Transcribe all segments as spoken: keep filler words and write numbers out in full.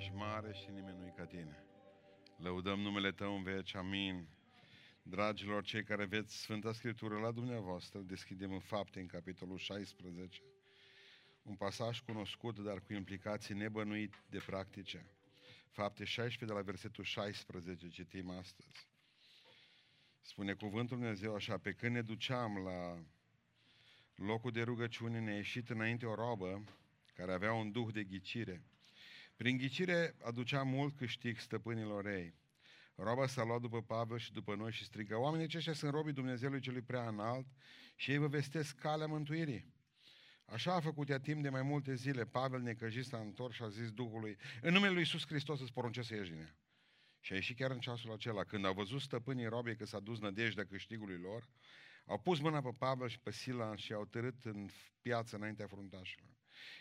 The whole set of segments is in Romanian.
ești mare și nimeni nu-i ca tine. Lăudăm numele Tău în veci, amin. Dragilor, cei care veți Sfânta Scriptură la dumneavoastră, deschidem în Fapte, în capitolul șaisprezece, un pasaj cunoscut, dar cu implicații nebănuit de practice. Fapte șaisprezece, de la versetul șaisprezece, citim astăzi. Spune cuvântul Dumnezeu așa: pe când ne duceam la locul de rugăciune, ne-a ieșit înainte o robă care avea un duh de ghicire. Prin ghicire aducea mult câștig stăpânilor ei. Roba s-a luat după Pavel și după noi și strigă: oamenii aceștia sunt robii Dumnezeului Celui Prea Înalt și ei vă vestesc calea mântuirii. Așa a făcut ea timp de mai multe zile. Pavel, necăjit, s-a întors și a zis Duhului: în numele lui Iisus Hristos îți poruncesc să ieși din ea. Și a ieșit chiar în ceasul acela. Când au văzut stăpânii robiei că s-a dus nădejdea câștigului lor, au pus mâna pe Pavel și pe Sila și au târât în piață înaintea fruntașilor.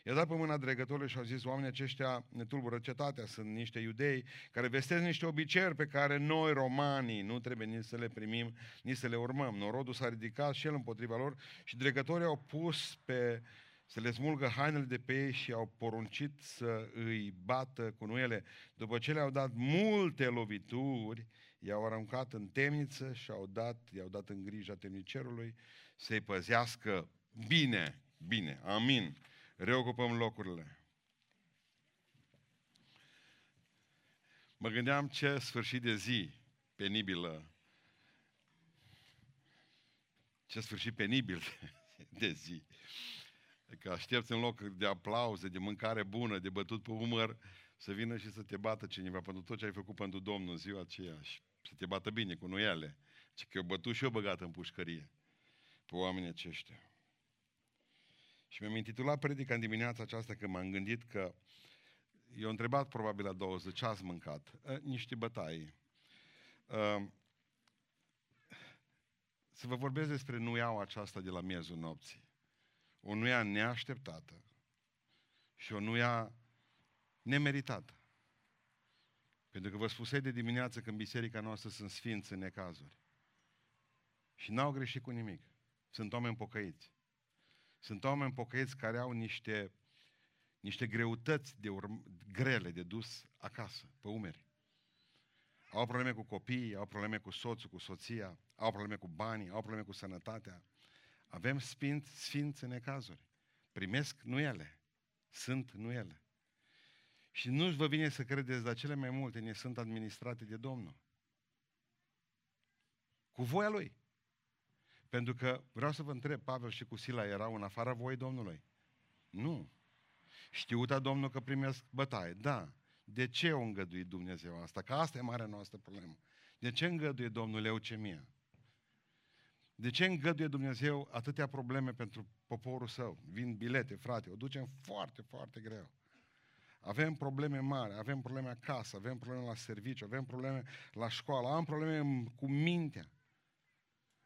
I-a dat pe mâna dregătorului și au zis: oamenii aceștia ne tulbură cetatea, sunt niște iudei care vestesc niște obiceiuri pe care noi, romanii, nu trebuie nici să le primim, nici să le urmăm. Norodul s-a ridicat și el împotriva lor și dregătorii au pus pe să le smulgă hainele de pe ei și au poruncit să îi bată cu nuiele. După ce le-au dat multe lovituri, i-au aruncat în temniță și au dat, i-au dat în grija temnicerului să-i păzească bine, bine, amin. Reocupăm locurile. Mă gândeam ce sfârșit de zi penibilă. Ce sfârșit penibil de zi. Că aștepți, în loc de aplauze, de mâncare bună, de bătut pe umăr, să vină și să te bată cineva pentru tot ce ai făcut pentru Domnul ziua aceea și să te bată bine cu nuiele. Că eu bătut și eu băgat în pușcărie pe oamenii aceștia. Și mi-am intitulat predica în dimineața aceasta că m-am gândit că eu întrebat probabil la douăzeci, ce ați mâncat? E, niște bătaie. E, să vă vorbesc despre nuiaua aceasta de la miezul nopții. O nuia neașteptată și o nuia nemeritată. Pentru că vă spusei de dimineață că în biserica noastră sunt sfinți în necazuri. Și n-au greșit cu nimic. Sunt oameni pocăiți. Sunt oameni pocăiți care au niște, niște greutăți de urm- grele de dus acasă, pe umeri. Au probleme cu copiii, au probleme cu soțul, cu soția, au probleme cu banii, au probleme cu sănătatea. Avem sfinți, sfinți în necazuri. Primesc nuiele. Sunt nuiele. Și nu vă vine să credeți, dar cele mai multe ne sunt administrate de Domnul. Cu voia Lui. Pentru că, vreau să vă întreb, Pavel și cu Sila erau în afara voii Domnului? Nu. Știuta Domnul că primesc bătaie. Da. De ce o îngăduie Dumnezeu asta? Că asta e marea noastră problemă. De ce îngăduie Domnul leucemia? De ce îngăduie Dumnezeu atâtea probleme pentru poporul său? Vin bilete, frate, o ducem foarte, foarte greu. Avem probleme mari, avem probleme acasă, avem probleme la serviciu, avem probleme la școală, am probleme cu mintea.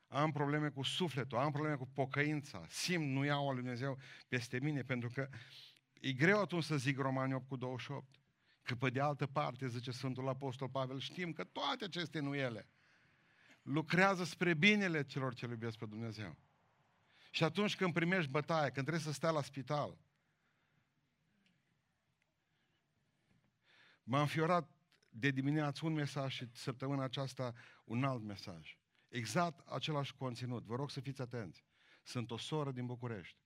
Am probleme cu sufletul, am probleme cu pocăința, simt nuiaua lui Dumnezeu peste mine, pentru că e greu atunci să zic Romani opt cu douăzeci și opt, că pe de altă parte, zice Sfântul Apostol Pavel, știm că toate aceste nuiele lucrează spre binele celor ce iubesc pe Dumnezeu. Și atunci când primești bătaie, când trebuie să stai la spital, m-am fiorat de dimineață un mesaj și săptămâna aceasta un alt mesaj. Exact același conținut. Vă rog să fiți atenți. Sunt o soră din București.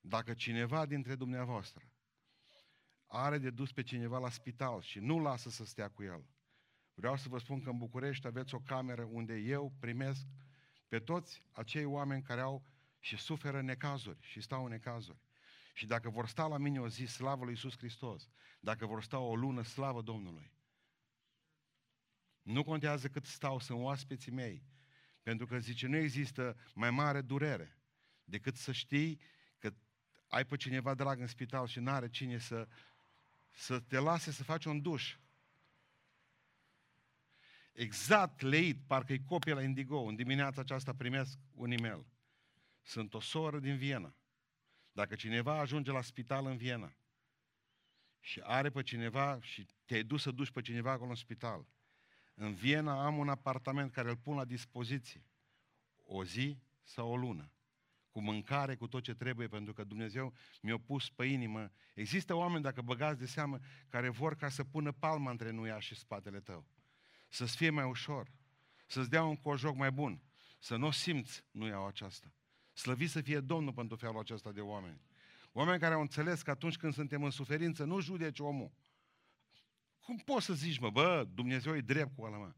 Dacă cineva dintre dumneavoastră are de dus pe cineva la spital și nu lasă să stea cu el, vreau să vă spun că în București aveți o cameră unde eu primesc pe toți acei oameni care au și suferă necazuri și stau în necazuri. Și dacă vor sta la mine o zi, slavă lui Iisus Hristos. Dacă vor sta o lună, slavă Domnului. Nu contează cât stau, sunt oaspeții mei. Pentru că, zice, nu există mai mare durere decât să știi că ai pe cineva drag în spital și n-are cine să, să te lase să faci un duș. Exact leit, parcă-i copie la Indigo. În dimineața aceasta primesc un e-mail. Sunt o soră din Viena. Dacă cineva ajunge la spital în Viena și are pe cineva și te-ai dus să duci pe cineva acolo în spital, în Viena am un apartament care îl pun la dispoziție o zi sau o lună, cu mâncare, cu tot ce trebuie, pentru că Dumnezeu mi-a pus pe inimă. Există oameni, dacă băgați de seamă, care vor ca să pună palma între nuia și spatele tău. Să-ți fie mai ușor, să-ți dea un cojoc mai bun, să nu simți nuia aceasta. Slăvit să fie Domnul pentru felul acesta de oameni. Oameni care au înțeles că atunci când suntem în suferință, nu judeci omul. Cum poți să zici, mă, bă, Dumnezeu e drept cu ăla, mă?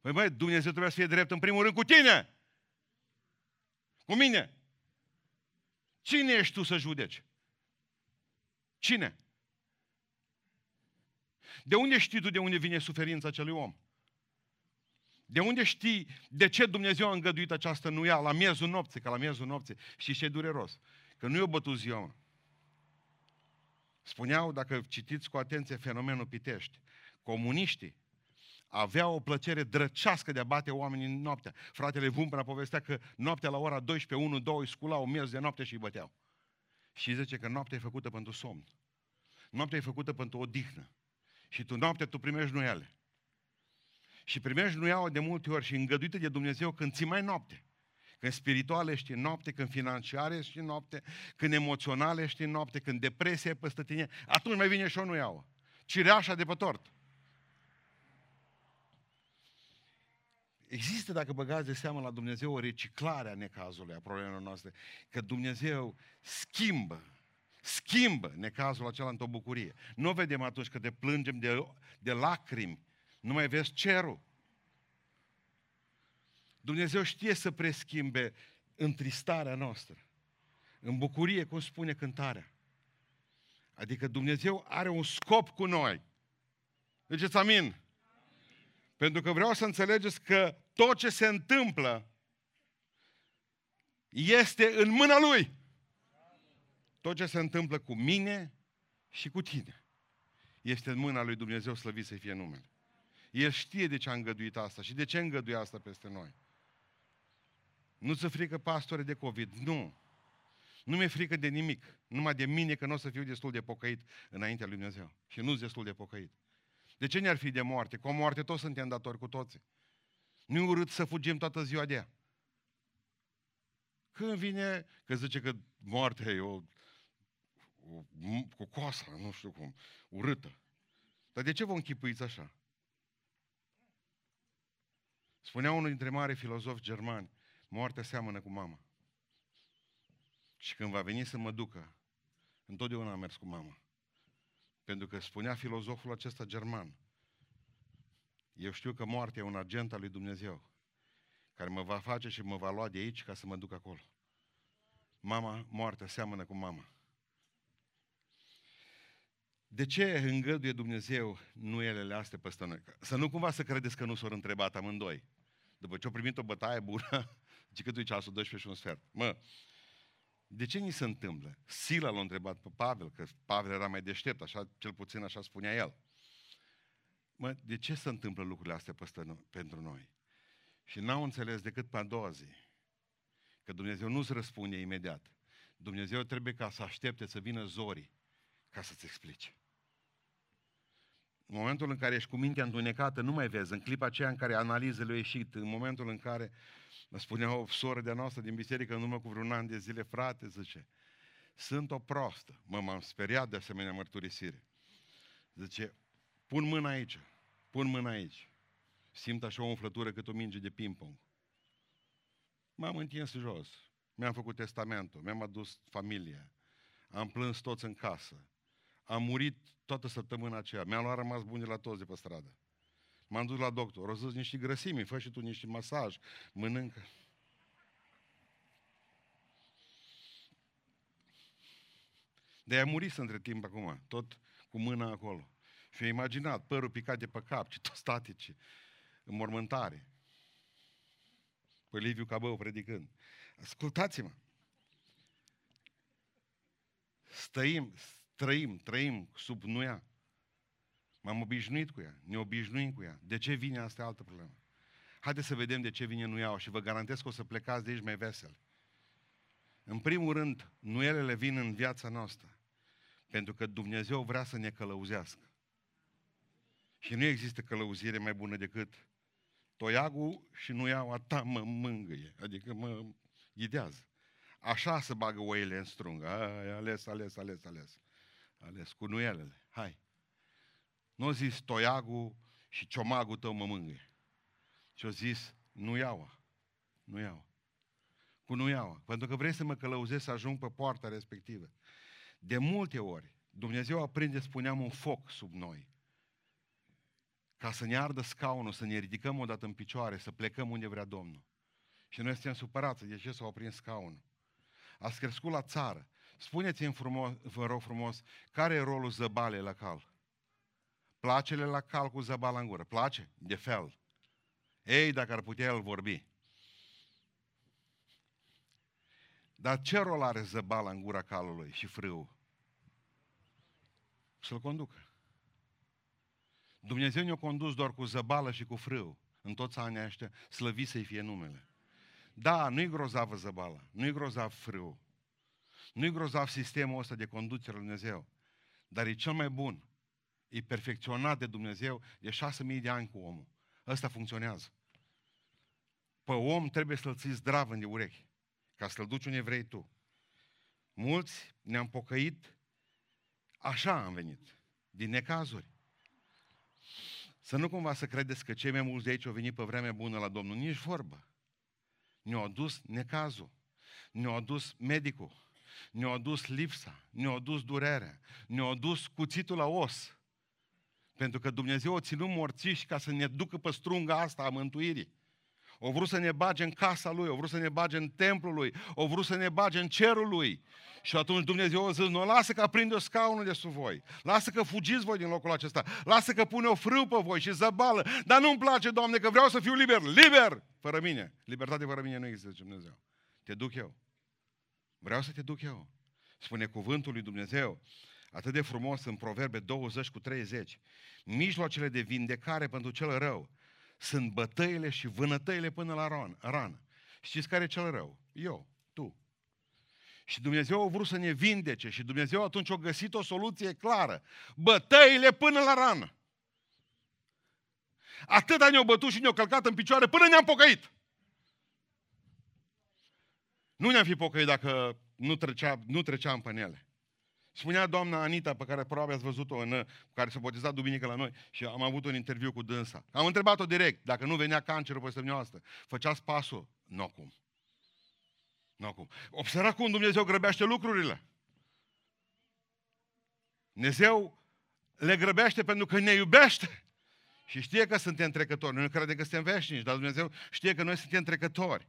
Păi, băi, Dumnezeu trebuie să fie drept în primul rând cu tine! Cu mine! Cine ești tu să judeci? Cine? De unde știi tu de unde vine suferința acelui om? De unde știi de ce Dumnezeu a îngăduit această nuia la miezul nopții? Că la miezul nopții, știi ce e dureros? Că nu i-o bătut ziua, mă. Spuneau, dacă citiți cu atenție fenomenul Pitești, comuniștii aveau o plăcere drăcească de a bate oamenii noaptea. Fratele Vumpra povestea că noaptea la ora douăsprezece, unu, doi îi sculau miez de noapte și îi băteau. Și zice că noaptea e făcută pentru somn. Noaptea e făcută pentru odihnă. Și tu noaptea tu primești nuiale. Și primești nuiaua de multe ori și îngăduită de Dumnezeu când ții mai noapte. Când spiritual ești în noapte, când financiar ești în noapte, când emoțional ești în noapte, când depresia e peste tine, atunci mai vine și o nuiauă. Cireașa de pe tort. Există, dacă băgați de seamă la Dumnezeu, o reciclare a necazului, a problemelor noastre. Că Dumnezeu schimbă, schimbă necazul acela într-o bucurie. Nu vedem atunci că te plângem de, de lacrimi, nu mai vezi cerul. Dumnezeu știe să preschimbe întristarea noastră, în bucurie, cum spune cântarea. Adică Dumnezeu are un scop cu noi. Ziceți amin? Amin. Pentru că vreau să înțelegeți că tot ce se întâmplă este în mâna Lui. Amin. Tot ce se întâmplă cu mine și cu tine este în mâna Lui Dumnezeu, slăvit să fie numele. El știe de ce a îngăduit asta și de ce îngăduie asta peste noi. Nu ți-e frică, pastore, de COVID? Nu. Nu mi-e frică de nimic. Numai de mine, că nu o să fiu destul de pocăit înaintea lui Dumnezeu. Și nu-s destul de pocăit. De ce ne-ar fi de moarte? Cu o moarte toți suntem datori cu toții. Nu-i urât să fugim toată ziua de ea. Când vine, că zice că moartea e o, o, o coasă, nu știu cum, urâtă. Dar de ce vă închipuiți așa? Spunea unul dintre mari filozofi germani, moartea seamănă cu mama. Și când va veni să mă ducă, întotdeauna am mers cu mama. Pentru că spunea filozoful acesta german, eu știu că moartea e un agent al lui Dumnezeu, care mă va face și mă va lua de aici ca să mă duc acolo. Mama, moartea seamănă cu mama. De ce îngăduie Dumnezeu nuielele astea peste noi? Să nu cumva să credeți că nu s-au întrebat amândoi. După ce au primit o bătaie bună, zice cât e ceasul, douăsprezece și un sfert. Mă, de ce ni se întâmplă? Sila l-a întrebat pe Pavel, că Pavel era mai deștept, așa, cel puțin așa spunea el. Mă, de ce se întâmplă lucrurile astea peste noi, pentru noi? Și n-au înțeles decât pe a doua zi, că Dumnezeu nu-ți răspunde imediat. Dumnezeu trebuie ca să aștepte să vină zorii, ca să-ți explice. În momentul în care ești cu mintea întunecată, nu mai vezi. În clipa aceea în care analizele au ieșit, în momentul în care, mă spunea o soră de-a noastră din biserică, în urmă cu vreun an de zile, frate, zice, sunt o prostă. Mă, m-am speriat de asemenea mărturisire. Zice, pun mâna aici, pun mâna aici. Simt așa o umflătură cât o minge de ping-pong. M-am întins jos, mi-am făcut testamentul, mi-am adus familia, am plâns toți în casă. Am murit toată săptămâna aceea. Mi-a luat rămas bun de la toți de pe stradă. M-am dus la doctor. O zis niște grăsimi, fă și tu niște masaj, mănâncă. De-aia muris între timp acum, tot cu mâna acolo. Și-a imaginat părul picat de pe cap, citostatice, înmormântare. Pe Liviu Cabău predicând. Ascultați-mă! Stăim... Trăim, trăim sub nuia. M-am obișnuit cu ea, ne obișnuim cu ea. De ce vine asta? Altă problemă. Haideți să vedem de ce vine nuiaua și vă garantez că o să plecați de aici mai veseli. În primul rând, nuielele vin în viața noastră. Pentru că Dumnezeu vrea să ne călăuzească. Și nu există călăuzire mai bună decât toiagul și nuiaua ta mă mângâie, adică mă ghidează. Așa se bagă oile în strungă. Ai, ales, ales, ales, ales. Ales cu nuielele. Hai. Nu zis toiagul și ciomagul tău mă mângâie. Și-o zis nuiaua. Nuiaua. Cu nuiaua. Pentru că vrei să mă călăuzesc să ajung pe poarta respectivă. De multe ori, Dumnezeu aprinde, spuneam, un foc sub noi. Ca să ne ardă scaunul, să ne ridicăm odată în picioare, să plecăm unde vrea Domnul. Și noi suntem supărați, de ce s-au aprins scaunul? Ați crescut la țară. Spuneți-mi frumos, vă rog frumos, care e rolul zăbalei la cal? Place-le la cal cu zăbala în gură? Place? De fel. Ei, dacă ar putea el vorbi. Dar ce rol are zăbala în gura calului și frâul? Să-l conducă. Dumnezeu ne-a condus doar cu zăbală și cu frâu în toți anii ăștia, slăvit să-i fie numele. Da, nu-i grozavă zăbala, nu-i grozav frâu, nu-i grozav sistemul ăsta de conducere lui Dumnezeu, dar e cel mai bun, e perfecționat de Dumnezeu de șase mii de ani cu omul. Ăsta funcționează. Pe om trebuie să-l ții zdrav în de urechi, ca să-l duci unde vrei tu. Mulți ne-am pocăit, așa am venit, din necazuri. Să nu cumva să credeți că cei mai mulți de aici au venit pe vremea bună la Domnul. Nici vorbă. Ne-au dus necazul. Ne-au dus medicul. Ne-au dus lipsa. Ne-au dus durerea. Ne-au dus cuțitul la os. Pentru că Dumnezeu o ținut morțiși ca să ne ducă pe strunga asta a mântuirii. O vrut să ne bage în casa Lui, o vrut să ne bage în templul Lui, o vrut să ne bage în cerul Lui. Și atunci Dumnezeu a zis, nu, lasă că aprinde o scaunul de sub voi, lasă că fugiți voi din locul acesta, lasă că pune o frâu pe voi și zăbală, dar nu-mi place, Doamne, că vreau să fiu liber, liber, fără mine. Libertate fără mine nu există, zice Dumnezeu. Te duc eu. Vreau să te duc eu. Spune cuvântul lui Dumnezeu, atât de frumos în Proverbe douăzeci cu treizeci, mijloacele de vindecare pentru cel rău sunt bătăile și vânătăile până la rană. Știți care e cel rău? Eu, tu. Și Dumnezeu a vrut să ne vindece și Dumnezeu atunci a găsit o soluție clară. Bătăile până la rană. Atâta ne-au bătut și ne-au călcat în picioare până ne-am pocăit. Nu ne-am fi pocăit dacă nu, trecea, nu treceam pe ele. Spunea doamna Anita, pe care probabil ați văzut-o, în, care s-a botezat duminică la noi și am avut un interviu cu dânsa. Am întrebat-o direct, dacă nu venea cancerul pe dumneavoastră, făceați pasul? Nu cum. Nu cum. Observați cum Dumnezeu grăbește lucrurile. Dumnezeu le grăbește pentru că ne iubește și știe că suntem trecători. Noi nu credem că suntem veșnici, dar Dumnezeu știe că noi suntem trecători.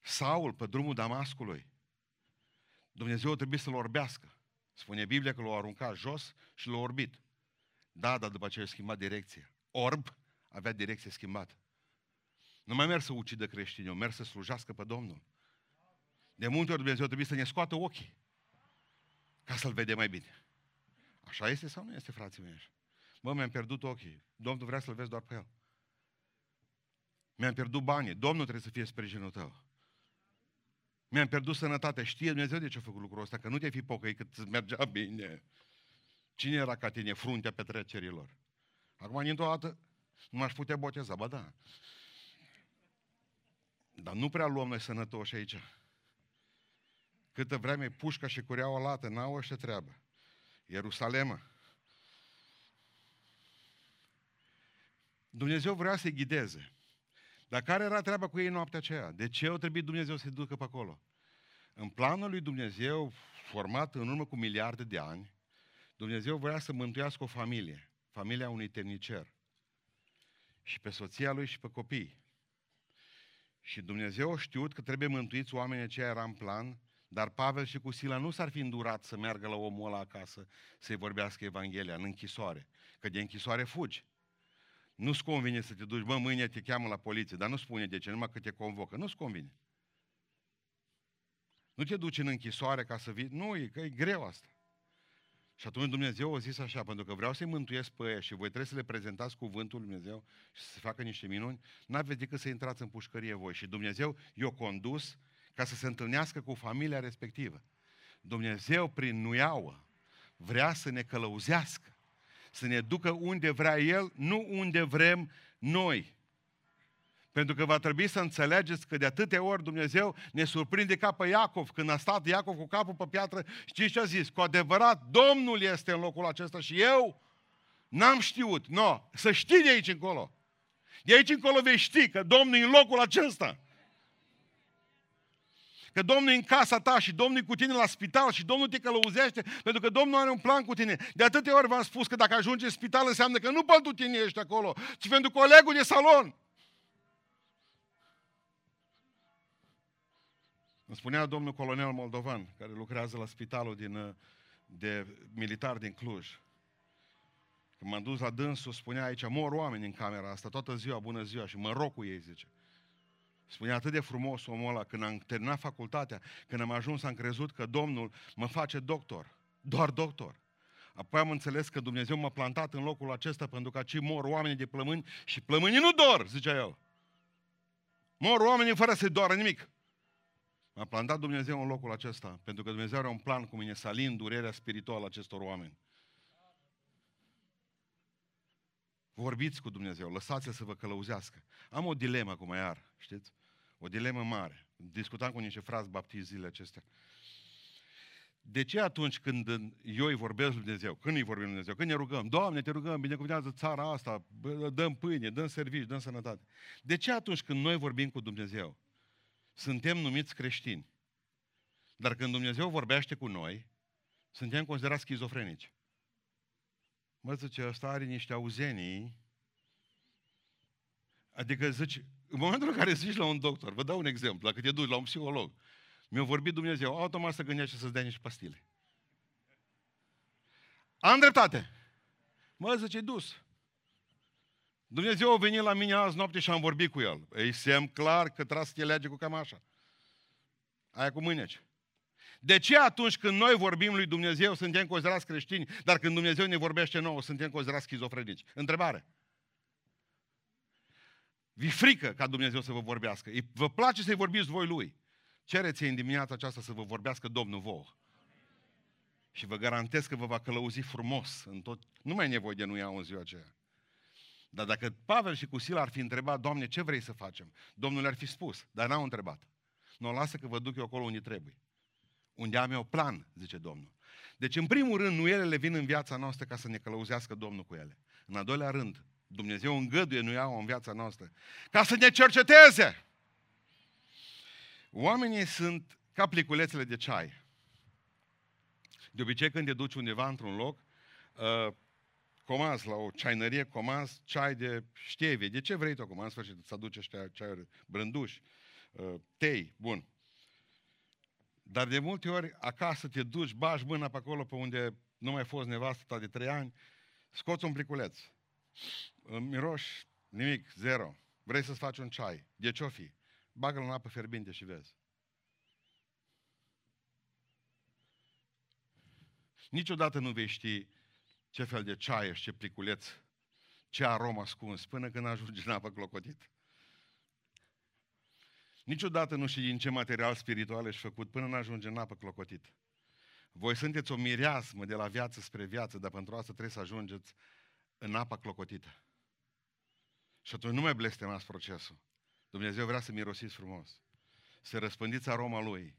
Saul, pe drumul Damascului, Dumnezeu trebuie să-l orbească. Spune Biblia că l-a aruncat jos și l-a orbit. Da, dar după aceea a schimbat direcția. Orb avea direcție schimbată. Nu mai merg să ucidă creștinii, merg să slujească pe Domnul. De multe ori Dumnezeu trebuie să ne scoată ochii ca să-l vedem mai bine. Așa este sau nu este, frații mei? Bă, mi-am pierdut ochii. Domnul vrea să-l vezi doar pe el. Mi-am pierdut banii. Domnul trebuie să fie sprijinul tău. Mi-am pierdut sănătatea. Știe Dumnezeu de ce a făcut lucrul ăsta, că nu te-ai fi pocăit cât îți mergea bine. Cine era ca tine? Fruntea petrecerilor. Acum, dintr-o dată, nu m-aș putea boteza, ba da. Dar nu prea luăm noi sănătoși aici. Câtă vreme pușca și cureaua lată, n-au ăștia treabă. Ierusalemă. Dumnezeu vrea să-i ghideze. Dar care era treaba cu ei noaptea aceea? De ce o trebuie Dumnezeu să-i ducă pe acolo? În planul lui Dumnezeu, format în urmă cu miliarde de ani, Dumnezeu voia să mântuiască o familie, familia unui temnicer, și pe soția lui și pe copii. Și Dumnezeu a știut că trebuie mântuiți oamenii aceia, era în plan, dar Pavel și cu Sila nu s-ar fi îndurat să meargă la omul ăla acasă să-i vorbească Evanghelia în închisoare, că de închisoare fugi. Nu-ți convine să te duci, bă, mâine te cheamă la poliție, dar nu spune de ce, numai că te convocă. Nu-ți convine. Nu te duci în închisoare ca să vii, nu, e, că e greu asta. Și atunci Dumnezeu a zis așa, pentru că vreau să-i mântuiesc pe ei și voi trebuie să le prezentați cuvântul lui Dumnezeu și să se facă niște minuni, n-aveți decât să intrați în pușcărie voi. Și Dumnezeu i-a condus ca să se întâlnească cu familia respectivă. Dumnezeu, prin nuiauă, vrea să ne călăuzească. Să ne ducă unde vrea El, nu unde vrem noi. Pentru că va trebui să înțelegeți că de atâtea ori Dumnezeu ne surprinde ca pe Iacov. Când a stat Iacov cu capul pe piatră, știți ce a zis? Cu adevărat, Domnul este în locul acesta și eu n-am știut. No, să știi de aici încolo. De aici încolo vei ști că Domnul e în locul acesta. Că Domnul e în casa ta și Domnul e cu tine la spital și Domnul te călăuzește pentru că Domnul are un plan cu tine. De atâtea ori v-am spus că dacă ajungi în spital înseamnă că nu pentru tine ești acolo, ci pentru colegul de salon. Îmi spunea domnul colonel moldovan, care lucrează la spitalul din, de militar din Cluj. Când m-am dus la dânsul, spunea aici, mor oameni în camera asta, toată ziua, bună ziua, și mă rog cu ei, zice. Spunea atât de frumos omul ăla, când am terminat facultatea, când am ajuns, am crezut că Domnul mă face doctor, doar doctor. Apoi am înțeles că Dumnezeu m-a plantat în locul acesta, pentru că aici mor oamenii de plămâni și plămânii nu dor, zicea el. Mor oamenii fără să-i doară nimic. M-a plantat Dumnezeu în locul acesta, pentru că Dumnezeu are un plan cu mine, să alin durerea spirituală acestor oameni. Vorbiți cu Dumnezeu, lăsați-l să vă călăuzească. Am o dilemă acum iar, știți? O dilemă mare. Discutam cu niște frați baptizi zilele acestea. De ce atunci când eu îi vorbesc lui Dumnezeu, când îi vorbim lui Dumnezeu, când ne rugăm, Doamne, te rugăm, binecuvintează țara asta, dăm pâine, dăm servici, dăm sănătate. De ce atunci când noi vorbim cu Dumnezeu, suntem numiți creștini, dar când Dumnezeu vorbește cu noi, suntem considerați schizofrenici? Mă, zice, ăsta are niște auzenii. Adică, zici, în momentul în care zici la un doctor, vă dau un exemplu, dacă te duci la un psiholog, mi-a vorbit Dumnezeu, automat să gândește să-ți dea niște pastile. Am dreptate. Mă, zice, e dus. Dumnezeu a venit la mine azi noapte și am vorbit cu el. Ei semn clar că trebuie să te lege cu cam așa. Aia cu mâneci. De ce atunci când noi vorbim lui Dumnezeu suntem considerați creștini, dar când Dumnezeu ne vorbește nouă suntem considerați schizofrenici? Întrebare. Vi frică ca Dumnezeu să vă vorbească. Vă place să-i vorbiți voi lui. Cereți-i în dimineața aceasta să vă vorbească Domnul vouă. Și vă garantez că vă va călăuzi frumos în tot. Nu mai e nevoie de nuia în ziua aceea. Dar dacă Pavel și cu Sila ar fi întrebat, Doamne, ce vrei să facem? Domnul le-ar fi spus, dar n-au întrebat. Nu, lasă că vă duc eu acolo unde trebuie. Unde am eu plan, zice Domnul. Deci, în primul rând, nuielele vin în viața noastră ca să ne călăuzească Domnul cu ele. În al doilea rând, Dumnezeu îngăduie nuiaua în viața noastră ca să ne cerceteze. Oamenii sunt ca pliculețele de ceai. De obicei, când te duci undeva într-un loc, uh, comanzi la o ceainărie, comanzi ceai de ștevie, de ce vrei tu acum? În sfârșit, îți aduce ăștia ceaiuri brânduși, tei, bun. Dar de multe ori acasă te duci, bași mâna pe acolo pe unde nu mai fost nevastă ta de trei ani, scoți un pliculeț, miroși, nimic, zero. Vrei să-ți faci un ceai, de ce-o fi? Bagă-l în apă fierbinte și vezi. Niciodată nu vei ști ce fel de ceai ești, ce pliculeț, ce aromă ascuns, până când ajungi în apă clocotit. Niciodată nu știi din ce material spiritual ești făcut până când ajungi în apă clocotit. Voi sunteți o mireasmă de la viață spre viață, dar pentru asta trebuie să ajungeți în apa clocotită. Și atunci nu mai blestemați procesul. Dumnezeu vrea să mirosiți frumos, să răspândiți aroma Lui.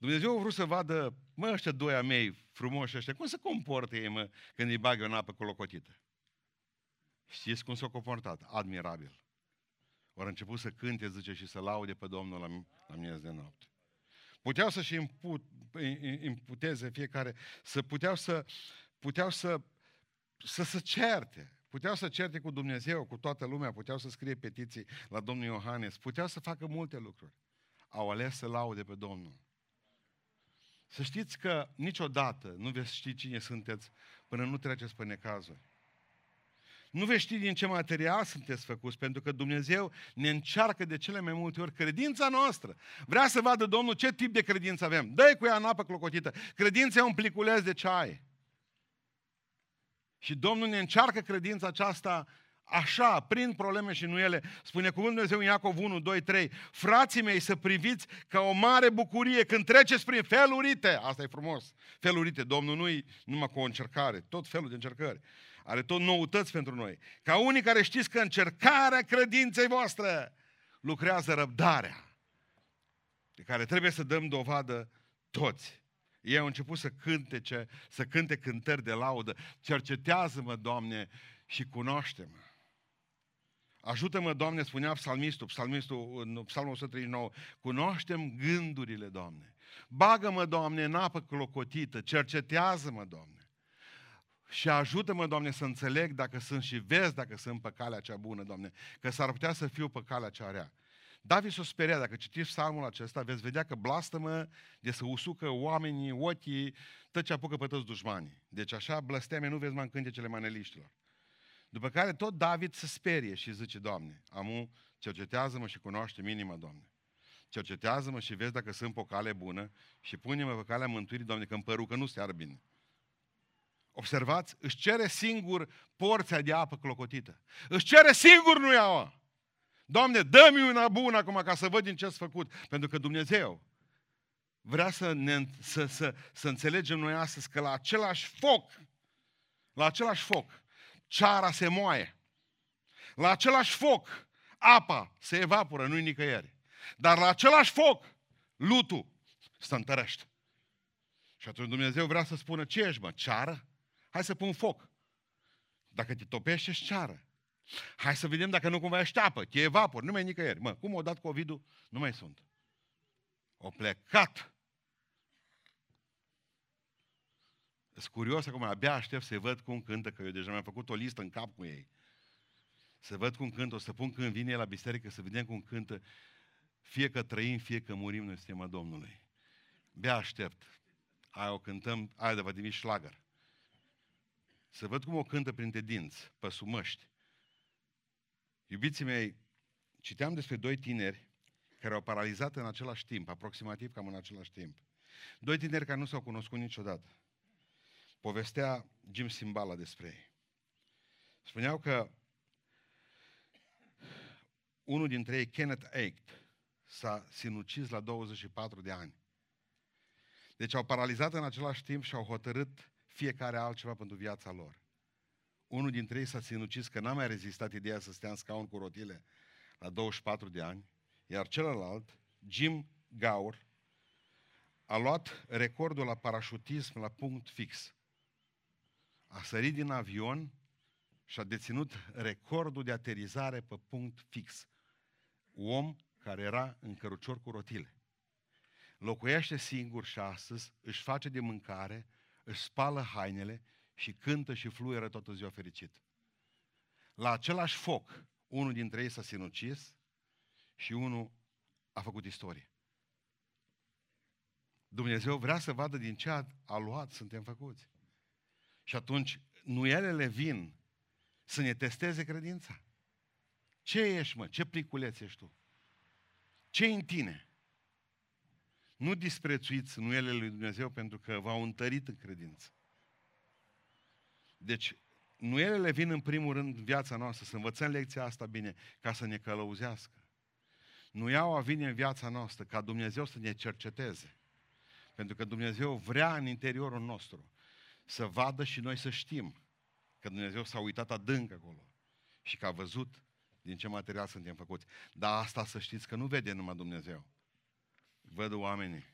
Dumnezeu a vrut să vadă, mă, ăștia doi a mei, frumoși ăștia, cum se comportă ei, mă, când îi bag eu în apă clocotită? Știți cum s-au comportat? Admirabil. Ori început să cânte, zice, și să laude pe Domnul la, la miez de noapte. Puteau să-și imput, imputeze fiecare, să puteau să puteau să să se certe. Puteau să certe cu Dumnezeu, cu toată lumea, puteau să scrie petiții la Domnul Iohannes, puteau să facă multe lucruri. Au ales să laude pe Domnul. Să știți că niciodată nu veți ști cine sunteți până nu treceți pe necazuri. Nu veți ști din ce material sunteți făcuți, pentru că Dumnezeu ne încearcă de cele mai multe ori credința noastră. Vrea să vadă Domnul ce tip de credință avem. Dă-i cu ea în apă clocotită. Credința e un pliculeț de ceai. Și Domnul ne încearcă credința aceasta așa, prin probleme și nu ele. Spune cuvântul Dumnezeu în Iacov unu, doi, trei. Frații mei, să priviți ca o mare bucurie când treceți prin felurite. Asta e frumos. Felurite. Domnul nu-i numai cu o încercare. Tot felul de încercări. Are tot noutăți pentru noi. Ca unii care știți că încercarea credinței voastre lucrează răbdarea, de care trebuie să dăm dovadă toți. Ei au început să cântece, să cânte cântări de laudă. Cercetează-mă, Doamne, și cunoaște-mă. Ajută-mă, Doamne, spunea psalmistul, psalmistul în psalmul o sută treizeci și nouă, cunoaște-mi gândurile, Doamne. Bagă-mă, Doamne, în apă clocotită, cercetează-mă, Doamne. Și ajută-mă, Doamne, să înțeleg dacă sunt și vezi dacă sunt pe calea cea bună, Doamne, că s-ar putea să fiu pe calea cea rea. David s-o speria, dacă citiți psalmul acesta, veți vedea că blastămă de să usucă oamenii, ochii, tot ce apucă pe toți dușmanii. Deci așa blăsteme nu vezi mai în cântecele maneliștilor. După care tot David se sperie și zice, Doamne, amu, cercetează-mă și cunoaște-mi inima, Doamne. Cercetează-mă și vezi dacă sunt pe o cale bună și pune-mă pe calea mântuirii, Doamne, că îmi părucă nu se ar bine. Observați, își cere singur porția de apă clocotită. Își cere singur nu iaua. Doamne, dă-mi una bună acum ca să văd din ce-s făcut. Pentru că Dumnezeu vrea să, ne, să, să, să înțelegem noi astăzi că la același foc, la același foc, ceara se moaie. La același foc, apa se evaporă, nu-i nicăieri. Dar la același foc, lutul se întărește. Și atunci Dumnezeu vrea să spună, ce ești, mă, ceară? Hai să pun foc. Dacă te topești, ești ceară. Hai să vedem dacă nu cumva ești apă, te evapori, nu mai nicăieri. Mă, cum o dat COVID-ul? Nu mai sunt. O plecat. Sunt curios acum, abia aștept să-i văd cum cântă, că eu deja mi-am făcut o listă în cap cu ei. Să văd cum cântă, o să pun când vine la biserică, să vedem cum cântă. Fie că trăim, fie că murim, noi suntem a Domnului. Abia aștept. Aia o cântăm, aia de va deveni șlagăr. Să văd cum o cântă printre dinți, pe sumăști. Iubiții mei, citeam despre doi tineri care au paralizat în același timp, aproximativ cam în același timp. Doi tineri care nu s-au cunoscut niciodată. Povestea Jim Simbala despre ei. Spuneau că unul dintre ei, Kenneth Acht, s-a sinucis la douăzeci și patru de ani. Deci au paralizat în același timp și au hotărât fiecare altceva pentru viața lor. Unul dintre ei s-a sinucis că n-a mai rezistat ideea să stea în scaun cu rotile la douăzeci și patru de ani, iar celălalt, Jim Gaur, a luat recordul la parașutism la punct fix. A sărit din avion și a deținut recordul de aterizare pe punct fix. Om care era în cărucior cu rotile. Locuiește singur și astăzi, își face de mâncare, își spală hainele și cântă și fluieră toată ziua fericit. La același foc, unul dintre ei s-a sinucis și unul a făcut istorie. Dumnezeu vrea să vadă din ce a luat suntem făcuți. Și atunci nuielele vin să ne testeze credința. Ce ești, mă? Ce pliculeț ești tu? Ce-i în tine? Nu disprețuiți nuielele lui Dumnezeu pentru că v-au întărit în credință. Deci, nuielele vin în primul rând în viața noastră, să învățăm lecția asta bine, ca să ne călăuzească. Nuiaua vine în viața noastră, ca Dumnezeu să ne cerceteze. Pentru că Dumnezeu vrea în interiorul nostru să vadă și noi să știm că Dumnezeu s-a uitat adânc acolo și că a văzut din ce material suntem făcuți. Dar asta să știți că nu vede numai Dumnezeu. Văd oamenii.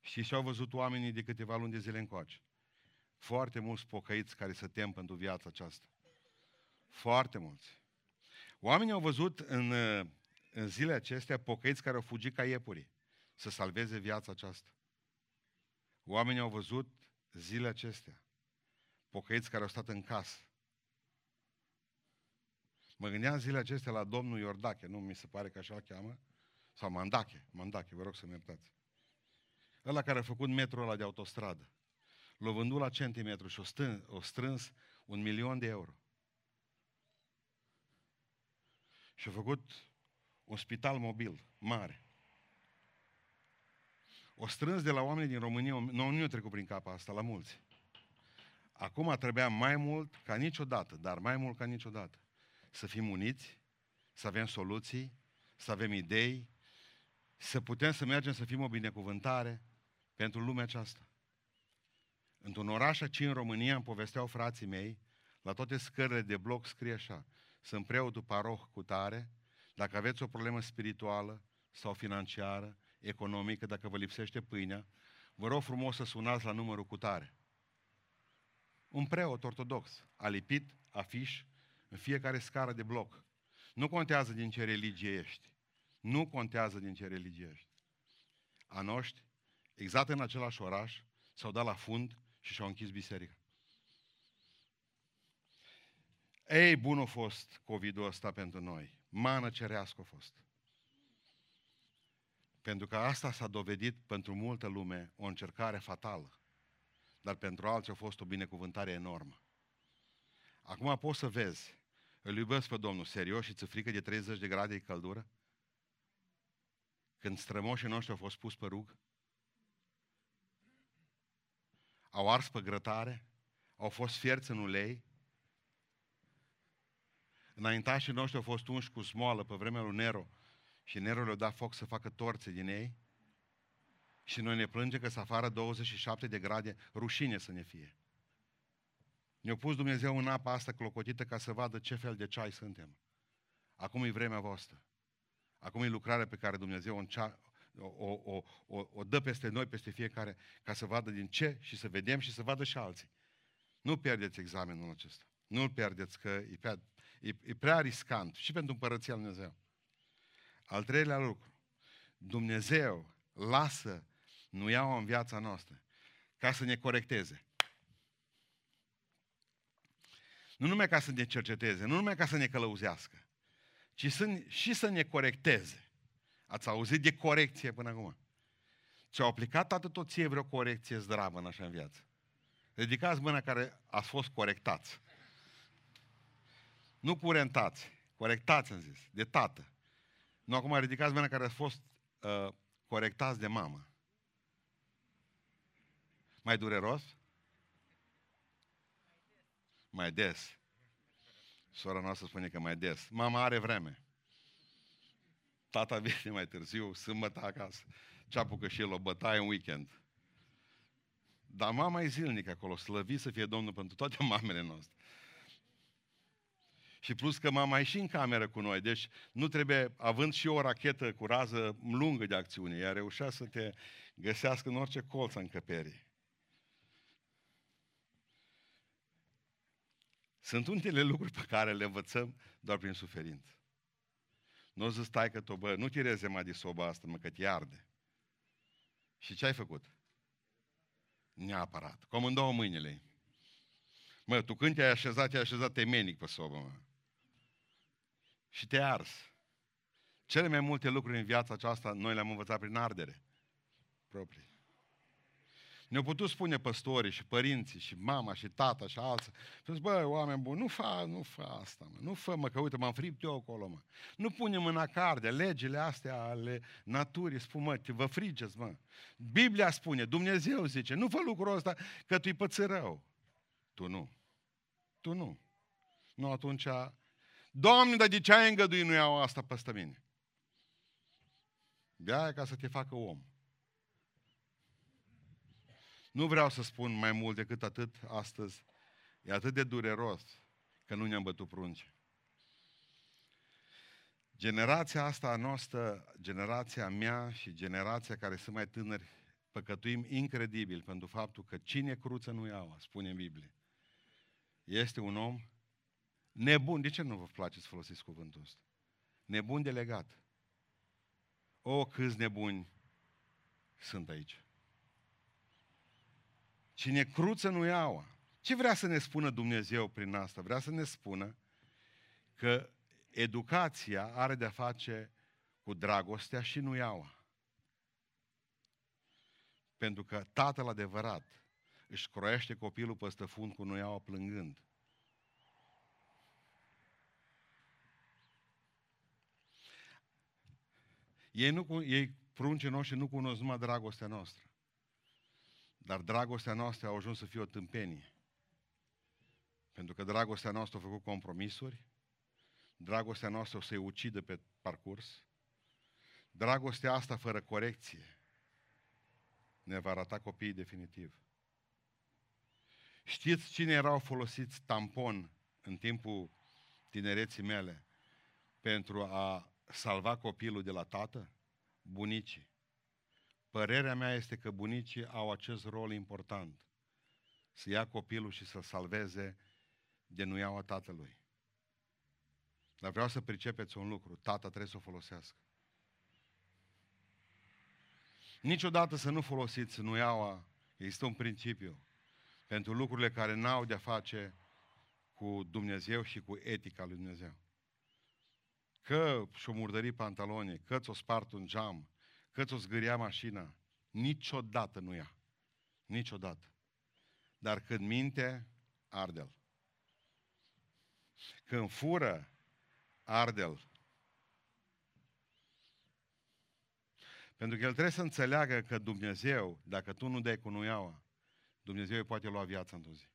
Știți ce au văzut oamenii de câteva luni de zile încoace? Foarte mulți pocăiți care se tem pentru viața aceasta. Foarte mulți. Oamenii au văzut în, în zilele acestea pocăiți care au fugit ca iepurii să salveze viața aceasta. Oamenii au văzut zilele acestea pocăiți care au stat în casă. Mă gândeam zilele acestea la domnul Iordache, nu mi se pare că așa o cheamă, sau Mandache, Mandache, vă rog să-mi iertați. Ăla care a făcut metrul ăla de autostradă. L-a vândut la centimetru și o strâns un milion de euro. Și a făcut un spital mobil mare. O strâns de la oameni din România, nu, nu i-a trecut prin cap asta, la mulți. Acum trebuia mai mult ca niciodată, dar mai mult ca niciodată, să fim uniți, să avem soluții, să avem idei, să putem să mergem să fim o binecuvântare pentru lumea aceasta. Într-un oraș aici în România îmi povesteau frații mei, la toate scările de bloc scrie așa: sunt preotul paroh cutare, dacă aveți o problemă spirituală sau financiară, economică, dacă vă lipsește pâinea, vă rog frumos să sunați la numărul cutare. Un preot ortodox a lipit afiș în fiecare scară de bloc. Nu contează din ce religie ești. Nu contează din ce religie ești. A noștri, exact în același oraș, s-au dat la fund și și-au închis biserica. Ei, bun a fost COVID-ul ăsta pentru noi. Mană cerească a fost. Pentru că asta s-a dovedit pentru multă lume o încercare fatală. Dar pentru alții a fost o binecuvântare enormă. Acum poți să vezi, îl iubesc pe Domnul, serios, și ți-e frică de treizeci de grade de căldură? Când strămoșii noștri au fost pus pe rug, au ars pe grătare, au fost fierți în ulei, înaintașii noștri au fost unși cu smoală pe vremea lui Nero și Nero le-a dat foc să facă torțe din ei și noi ne plângem că să afară douăzeci și șapte de grade, rușine să ne fie. Ne-a pus Dumnezeu în apa asta clocotită ca să vadă ce fel de ceai suntem. Acum e vremea voastră. Acum e lucrarea pe care Dumnezeu o, o, o, o, o dă peste noi, peste fiecare, ca să vadă din ce și să vedem și să vadă și alții. Nu pierdeți examenul acesta. Nu-l pierdeți, că e prea, e, e prea riscant și pentru Împărăția Lui Dumnezeu. Al treilea lucru. Dumnezeu lasă, nu iau în viața noastră, ca să ne corecteze. Nu numai ca să ne cerceteze, nu numai ca să ne călăuzească, ci să, și să ne corecteze. Ați auzit de corecție până acum? Ți-au aplicat atât o ție vreo corecție zdravă în așa în viață? Ridicați mâna care ați fost corectați. Nu curentați, corectați, am zis, de tată. Nu, acum ridicați mâna care ați fost uh, corectați de mamă. Mai dureros? Mai des. Sora noastră spune că mai des. Mama are vreme. Tata vine mai târziu, sâmbătă acasă. Ce apucă și el o bătaie în weekend. Dar mama e zilnic acolo. Slăvit să fie Domnul pentru toate mamele noastre. Și plus că mama e și în cameră cu noi. Deci nu trebuie, având și o rachetă cu rază lungă de acțiune, ea reușea să te găsească în orice colț a încăperii. Sunt unele lucruri pe care le învățăm doar prin suferință. Nu zici, stai că tu, bă, nu tirezi zema de soba asta, mă, că te arde. Și ce ai făcut? Neapărat. Cum în două mâinile. Mă, tu când te-ai așezat, te-ai așezat temenic pe sobă, mă. Și te-ai ars. Cele mai multe lucruri în viața aceasta noi le-am învățat prin ardere proprii. Ne-au putut spune păstorii și părinții și mama și tata și alții. Spune, bă, oameni buni, nu fă, nu fă asta, mă. Nu fă, mă, că uite, m-am fript eu acolo, mă. Nu pune mâna cardea, legile astea ale naturii, spun, mă, vă frigeți, mă. Biblia spune, Dumnezeu zice, nu fă lucrul ăsta că tu-i păți rău. Tu nu. Tu nu. Nu, atunci, Doamne, dar de ce ai îngăduit nu iau asta peste mine? De-aia ca să te facă om. Nu vreau să spun mai mult decât atât astăzi. E atât de dureros că nu ne-am bătut prunce. Generația asta a noastră, generația mea și generația care sunt mai tânări, păcătuim incredibil pentru faptul că cine cruță nu iaua, spune în Biblie. Este un om nebun. De ce nu vă place să folosiți cuvântul ăsta? Nebun delegat. O, câți nebuni sunt aici. Cine cruță nu iaua. Ce vrea să ne spună Dumnezeu prin asta? Vrea să ne spună că educația are de-a face cu dragostea și nu iaua. Pentru că tatăl adevărat își croiește copilul peste fund cu nuiaua plângând. Ei, nu, ei pruncii noștri nu cunosc numai dragostea noastră. Dar dragostea noastră a ajuns să fie o tâmpenie. Pentru că dragostea noastră a făcut compromisuri, dragostea noastră o să-i ucidă pe parcurs, dragostea asta fără corecție ne va arata copiii definitiv. Știți cine erau folosiți tampon în timpul tinereții mele pentru a salva copilul de la tată? Bunicii. Părerea mea este că bunicii au acest rol important. Să ia copilul și să-l salveze de nuiaua tatălui. Dar vreau să pricepeți un lucru. Tata trebuie să o folosească. Niciodată să nu folosiți nuiaua. Există un principiu pentru lucrurile care n-au de-a face cu Dumnezeu și cu etica lui Dumnezeu. Că și-o murdări pantalonii, că ți-o spart un geam, că ți-o zgâria mașina, niciodată nu ia. Niciodată. Dar când minte, arde-l. Când fură, arde-l. Pentru că el trebuie să înțeleagă că Dumnezeu, dacă tu nu dai cu nuiaua, Dumnezeu îi poate lua viața într-o zi.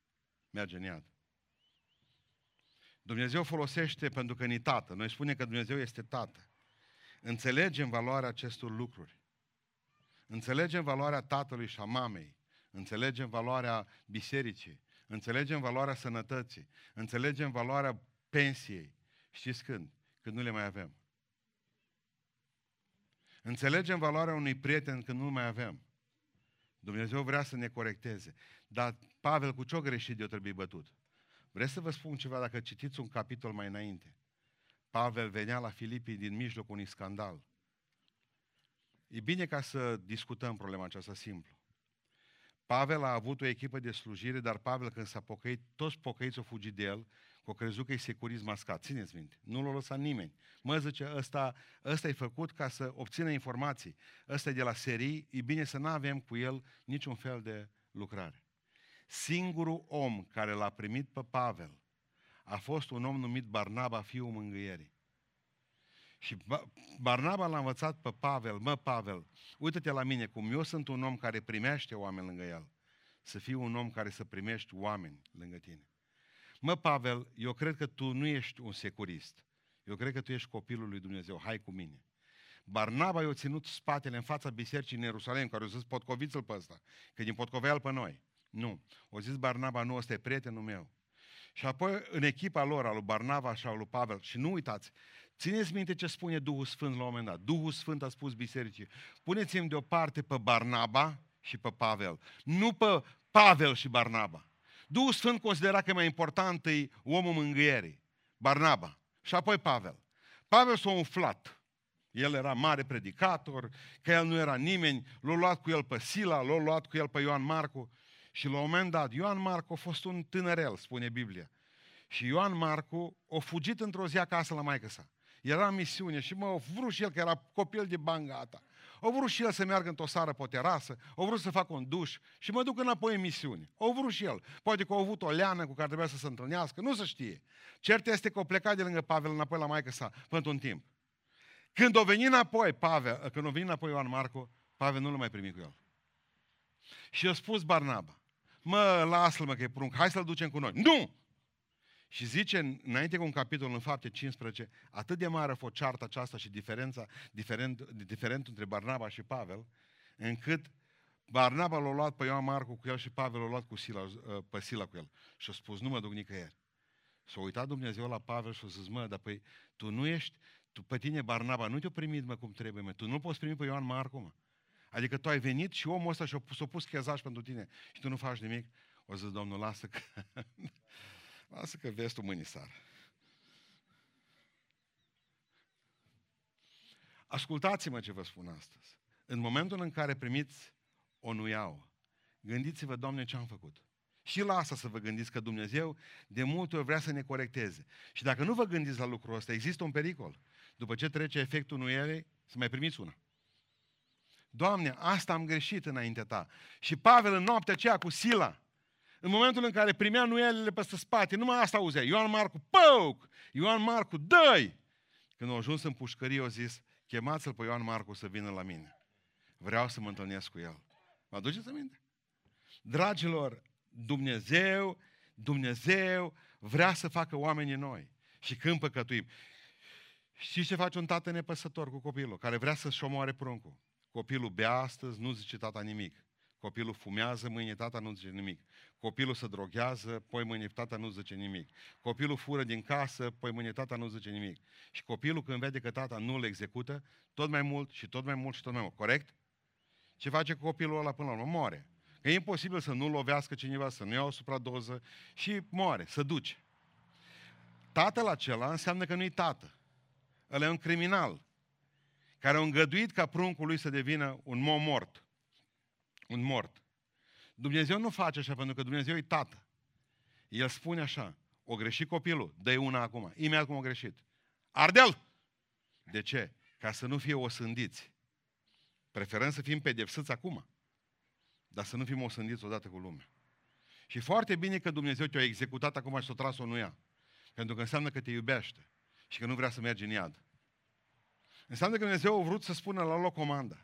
Merge în iad. Dumnezeu folosește pentru că ni tată. Noi spunem că Dumnezeu este tată. Înțelegem valoarea acestor lucruri. Înțelegem valoarea tatălui și a mamei. Înțelegem valoarea bisericii. Înțelegem valoarea sănătății. Înțelegem valoarea pensiei. Știți când? Când nu le mai avem. Înțelegem valoarea unui prieten când nu mai avem. Dumnezeu vrea să ne corecteze. Dar Pavel, cu ce-o greșit de-o trebuie bătut? Vreți să vă spun ceva dacă citiți un capitol mai înainte? Pavel venea la Filipii din mijlocul unui scandal. E bine ca să discutăm problema aceasta simplu. Pavel a avut o echipă de slujire, dar Pavel când s-a pocăit, toți pocăiți au fugit de el, că au crezut că e securist mascat. Țineți minte, nu l-a lăsat nimeni. Mă zice, ăsta, ăsta e făcut ca să obțină informații. Ăsta e de la serii, e bine să nu avem cu el niciun fel de lucrare. Singurul om care l-a primit pe Pavel a fost un om numit Barnaba, fiul mângâierii. Și Barnaba l-a învățat pe Pavel, mă, Pavel, uită-te la mine, cum eu sunt un om care primește oameni lângă el, să fii un om care să primești oameni lângă tine. Mă, Pavel, eu cred că tu nu ești un securist, eu cred că tu ești copilul lui Dumnezeu, hai cu mine. Barnaba i-a ținut spatele în fața bisericii în Ierusalim, care a zis, potcoviți-l pe ăsta, că din potcoveal pe noi. Nu. O zis Barnaba, nu, ăsta e prietenul meu. Și apoi în echipa lor, al lui Barnaba și al lui Pavel, și nu uitați, țineți minte ce spune Duhul Sfânt la un moment dat. Duhul Sfânt a spus bisericii, puneți-mi deoparte pe Barnaba și pe Pavel. Nu pe Pavel și Barnaba. Duhul Sfânt considera că mai important e omul mângâierii, Barnaba, și apoi Pavel. Pavel s-a umflat. El era mare predicator, că el nu era nimeni, l-a luat cu el pe Sila, l-a luat cu el pe Ioan Marcu. Și la un moment dat, Ioan Marcu a fost un tânărel, spune Biblia. Și Ioan Marcu a fugit într-o zi acasă la maică sa. Era în misiune și mă, a vrut și el, că era copil de bani, gata. A vrut și el să meargă într-o sară pe o terasă, a vrut să facă un duș și mă duc înapoi în misiune. A vrut și el. Poate că a avut o leană cu care trebuia să se întâlnească, nu se știe. Cert este că a plecat de lângă Pavel înapoi la maică sa, pentru un timp. Când a venit înapoi, Pavel, când a venit înapoi Ioan Marcu, Pavel nu l-a mai primit cu el. Și i-a spus Barnaba, mă, lasă-l mă că e prunc, hai să-l ducem cu noi. Nu! Și zice, înainte cu un capitol în Fapte cincisprezece, atât de mare a fost cearta aceasta și diferența, diferent, diferentul între Barnaba și Pavel, încât Barnaba l-a luat pe Ioan Marcu cu el și Pavel l-a luat cu Sila, pe Sila cu el. Și a spus, nu mă duc nicăieri. S-a uitat Dumnezeu la Pavel și a zis, mă, dar păi, tu nu ești, tu, pe tine Barnaba nu te-o primit, mă, cum trebuie, mă, tu nu poți primi pe Ioan Marcu, mă. Adică tu ai venit și omul ăsta și-a pus, pus chezaș pentru tine și tu nu faci nimic. O zis, Domnul, lasă că, lasă că vestul mâinii sar. Ascultați-mă ce vă spun astăzi. În momentul în care primiți o nuiau, gândiți-vă, Doamne, ce am făcut. Și la asta să vă gândiți că Dumnezeu de multe ori vrea să ne corecteze. Și dacă nu vă gândiți la lucrul ăsta, există un pericol. După ce trece efectul nuielei, să mai primiți una. Doamne, asta am greșit înaintea Ta. Și Pavel în noaptea aceea cu Sila, în momentul în care primea nuielele peste spate, numai asta auzea, Ioan Marcu, păuc! Ioan Marcu, dă-i! Când a ajuns în pușcărie, a zis, chemați-l pe Ioan Marcu să vină la mine. Vreau să mă întâlnesc cu el. Vă aduceți aminte? Dragilor, Dumnezeu, Dumnezeu Vrea să facă oamenii noi. Și când păcătuim. Știi ce face un tată nepăsător cu copilul, care vrea să-și omoare pruncul? Copilul bea astăzi, nu zice tata nimic. Copilul fumează, mâine tata nu zice nimic. Copilul se droghează, poi mâine tata nu zice nimic. Copilul fură din casă, poi mâine tata nu zice nimic. Și copilul când vede că tata nu le execută, tot mai mult și tot mai mult și tot mai mult. Corect? Ce face copilul ăla până la urmă? Moare. Că e imposibil să nu lovească cineva, să nu ia o supradoză și moare, să duce. Tatăl acela înseamnă că nu-i tată. Ăla e un criminal care a îngăduit ca pruncul lui să devină un om mort. Un mort. Dumnezeu nu face așa, pentru că Dumnezeu e tată. El spune așa: o greșit copilul, dă-i una acum. Imediat cum o greșit. Arde-l! De ce? Ca să nu fie osândiți. Preferăm să fim pedepsiți acum, dar să nu fim osândiți odată cu lumea. Și foarte bine că Dumnezeu te-a executat acum și s-a tras-o în ea. Pentru că înseamnă că te iubește și că nu vrea să mergi în iad. Înseamnă că Dumnezeu a vrut să spună la loc comanda.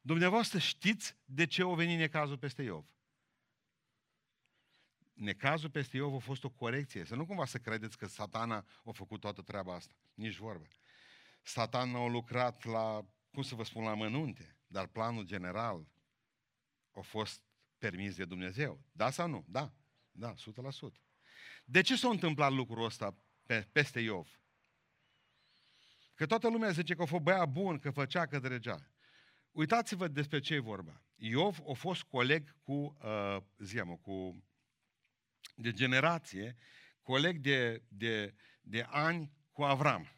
Dumneavoastră știți de ce a venit necazul peste Iov? Necazul peste Iov a fost o corecție. Să nu cumva să credeți că satana a făcut toată treaba asta. Nici vorbă. Satana a lucrat la, cum să vă spun, la mănunte. Dar planul general a fost permis de Dumnezeu. Da sau nu? Da. Da, o sută la sută. De ce s-a întâmplat lucrul ăsta pe, peste Iov? Că toată lumea zice că a fost băiat bun, că făcea, că dregea. Uitați-vă despre ce e vorba. Iov a fost coleg cu, uh, zi-am, cu de generație, coleg de, de, de ani cu Avram.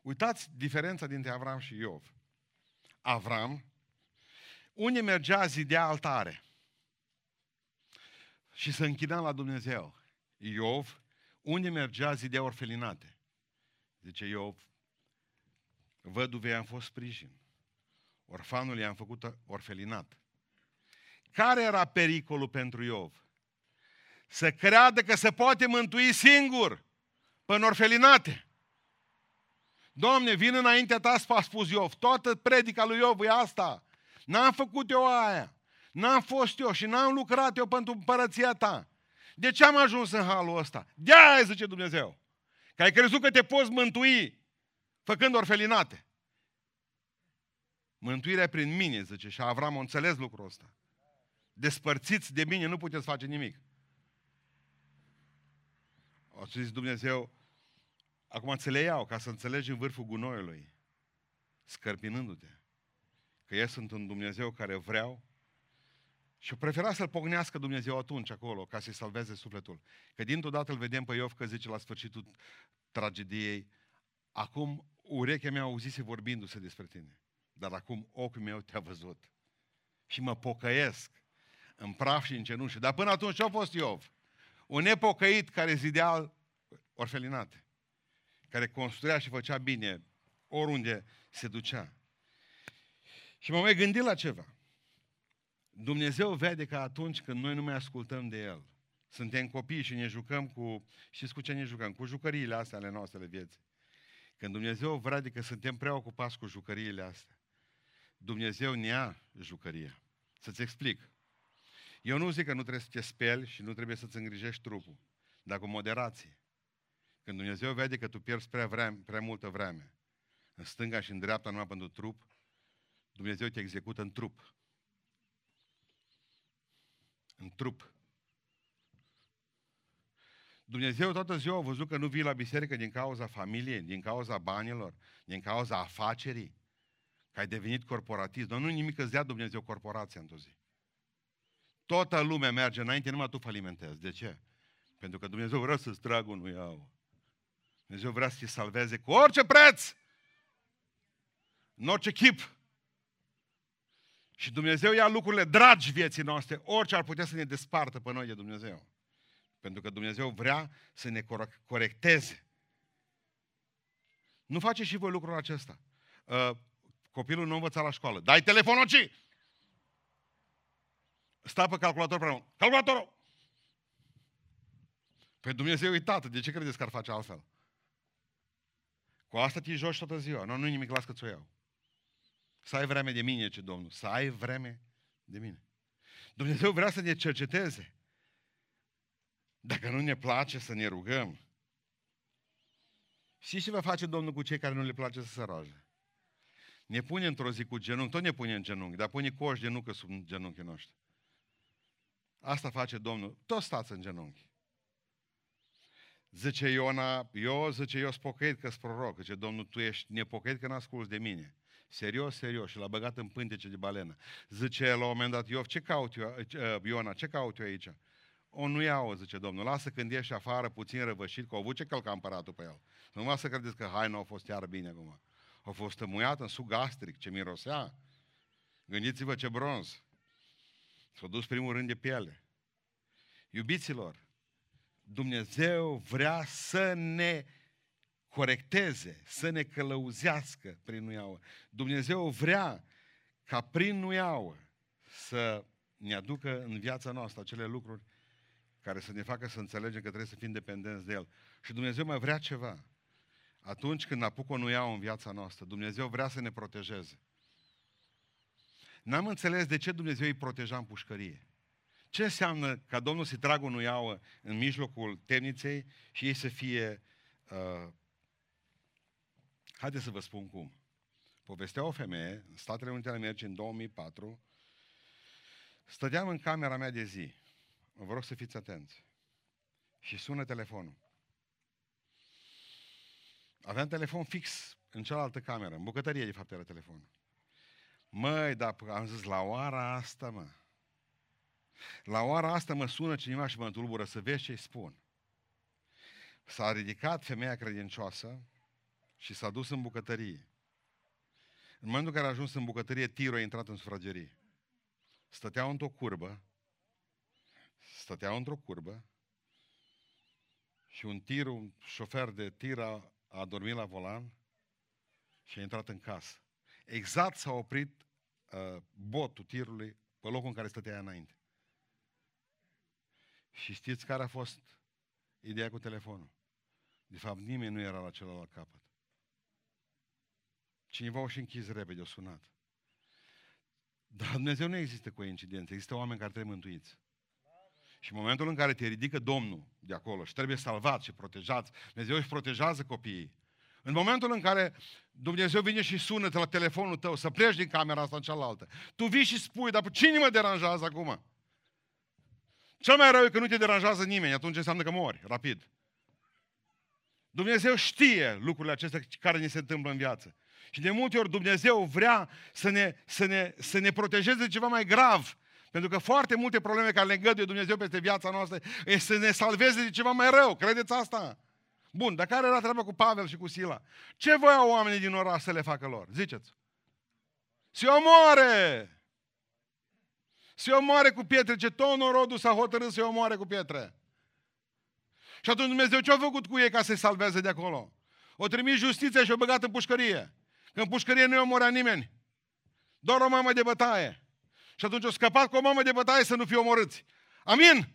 Uitați diferența dintre Avram și Iov. Avram, unde mergea, zidea altare și se închina la Dumnezeu. Iov, unde mergea, zidea orfelinate. Zice Iov, văduvei am fost sprijin. Orfanul i-am făcut orfelinat. Care era pericolul pentru Iov? Să creadă că se poate mântui singur până orfelinate. Doamne, vin înaintea ta, s-a spus Iov. Toată predica lui Iov e asta. N-am făcut eu aia. N-am fost eu și n-am lucrat eu pentru împărăția ta. De ce am ajuns în halul ăsta? De-aia, zice Dumnezeu, că ai crezut că te poți mântui făcând orfelinate. Mântuirea prin mine, zice, și Avram a înțeles lucrul ăsta. Despărțiți de mine, nu puteți face nimic. A zis Dumnezeu, acum ți le iau, ca să înțelegi în vârful gunoiului, scărpinându-te, că eu sunt un Dumnezeu care vreau și prefera să-l pognească Dumnezeu atunci, acolo, ca să-i salveze sufletul. Că dintr-o dată îl vedem pe Iov că zice la sfârșitul tragediei, acum urechea mea auzise vorbindu-se despre tine. Dar acum ochiul meu te-a văzut și mă pocăiesc în praf și în cenușă. Dar până atunci ce-a fost Iov? Un nepocăit care zidea orfelinate, care construia și făcea bine oriunde se ducea. Și m-am mai gândit la ceva. Dumnezeu vede că atunci când noi nu mai ascultăm de El, suntem copii și ne jucăm cu, știți cu ce ne jucăm? Cu jucăriile astea ale noastre vieții. Când Dumnezeu vrea, adică suntem preocupați cu jucăriile astea, Dumnezeu ne ia jucăria. Să-ți explic. Eu nu zic că nu trebuie să te speli și nu trebuie să-ți îngrijești trupul, dar cu moderație. Când Dumnezeu vede că tu pierzi prea, vreme, prea multă vreme, în stânga și în dreapta numai pentru trup, Dumnezeu te execută în trup. În trup. Dumnezeu toată ziua a văzut că nu vii la biserică din cauza familiei, din cauza banilor, din cauza afacerii, că ai devenit corporatist. Dar nu nimic îți dea Dumnezeu corporația într-o zi. Toată lumea merge înainte, numai tu falimentezi. De ce? Pentru că Dumnezeu vrea să-ți tragă unul iau. Dumnezeu vrea să te salveze cu orice preț, în orice chip. Și Dumnezeu ia lucrurile dragi vieții noastre, orice ar putea să ne despartă pe noi de Dumnezeu. Pentru că Dumnezeu vrea să ne corecteze. Nu faceți și voi lucrul acesta. Copilul nu învăța la școală. Dai telefonul ci! Stai pe calculator prea mult. Calculatorul! Păi Dumnezeu e tată. De ce credeți că ar face altfel? Cu asta te joci toată ziua. Nu, nu-i nimic, las că ți-o iau. Să ai vreme de mine, ce Domnul. Să ai vreme de mine. Dumnezeu vrea să ne cerceteze. Dacă nu ne place să ne rugăm, știți ce va face Domnul cu cei care nu le place să se roage? Ne pune într-o zi cu genunchi, tot ne pune în genunchi, dar pune coși de nucă sub genunchii noștri. Asta face Domnul, toți stați în genunchi. Zice Iona, eu, zice, eu sunt pocăit că-s proroc, zice, Domnul, tu ești nepocăit că n-asculți de mine. Serios, serios, și l-a băgat în pântece de balenă. Zice la un moment dat, Iov, ce caut eu, Iona, ce caut eu aici? O, nu iau, zice Domnul, lasă când ieși afară puțin răvășit, că o vuce călca împăratul pe el. Nu să credeți că haina a fost iar bine acum. A fost tămuiat în suc gastric, ce mirosea. Gândiți-vă ce bronz. S-a dus primul rând de piele. Iubiților, Dumnezeu vrea să ne corecteze, să ne călăuzească prin nuiauă. Dumnezeu vrea ca prin nuiauă să ne aducă în viața noastră acele lucruri care să ne facă să înțelegem că trebuie să fim dependenți de El. Și Dumnezeu mai vrea ceva. Atunci când apucă o nuiauă în viața noastră, Dumnezeu vrea să ne protejeze. N-am înțeles de ce Dumnezeu îi proteja în pușcărie. Ce înseamnă ca Domnul să-i tragă o nuiauă în mijlocul temniței și ei să fie... Uh... Haideți să vă spun cum. Povestea o femeie, în Statele Unite ale Americii, în două mii patru, stăteam în camera mea de zi. Vă rog să fiți atenți. Și sună telefonul. Aveam telefon fix în cealaltă cameră, în bucătărie, de fapt, era telefonul. Măi, dar am zis, la oara asta, mă. La oara asta mă sună cineva și mă întulbură, să vezi ce-i spun. S-a ridicat femeia credincioasă și s-a dus în bucătărie. În momentul în care a ajuns în bucătărie, tirul a intrat în sufragerie. Stăteau într-o curbă, stăteau într-o curbă și un tir, un șofer de tir a, a dormit la volan și a intrat în casă. Exact s-a oprit uh, botul tirului pe locul în care stătea înainte. Și știți care a fost ideea cu telefonul? De fapt, nimeni nu era la celălalt capăt. Cineva o și închis repede, o sunat. Dar Dumnezeu nu există coincidențe, există oameni care trebuie mântuiți. Și în momentul în care te ridică Domnul de acolo și trebuie salvat și protejați, Dumnezeu își protejează copiii. În momentul în care Dumnezeu vine și sună la telefonul tău să pleci din camera asta în cealaltă, tu vii și spui, dar cine mă deranjează acum? Cel mai rău e că nu te deranjează nimeni, atunci înseamnă că mori, rapid. Dumnezeu știe lucrurile acestea care ne se întâmplă în viață. Și de multe ori Dumnezeu vrea să ne, să ne, să ne protejeze de ceva mai grav. Pentru că foarte multe probleme care le îngăduie Dumnezeu peste viața noastră e să ne salveze de ceva mai rău. Credeți asta? Bun, dar care era treaba cu Pavel și cu Sila? Ce voiau oamenii din oraș să le facă lor? Ziceți. Se omoare! Se omoare cu pietre. Ce tot norodul s-a hotărât să-i omoare cu pietre. Și atunci Dumnezeu ce-a făcut cu ei ca să-i salveze de acolo? O trimis justiția și o băgat în pușcărie. Că în pușcărie nu-i omorea nimeni. Doar o mamă de bătaie. Și atunci o scăpat cu o mamă de bătaie să nu fie omorâți. Amin?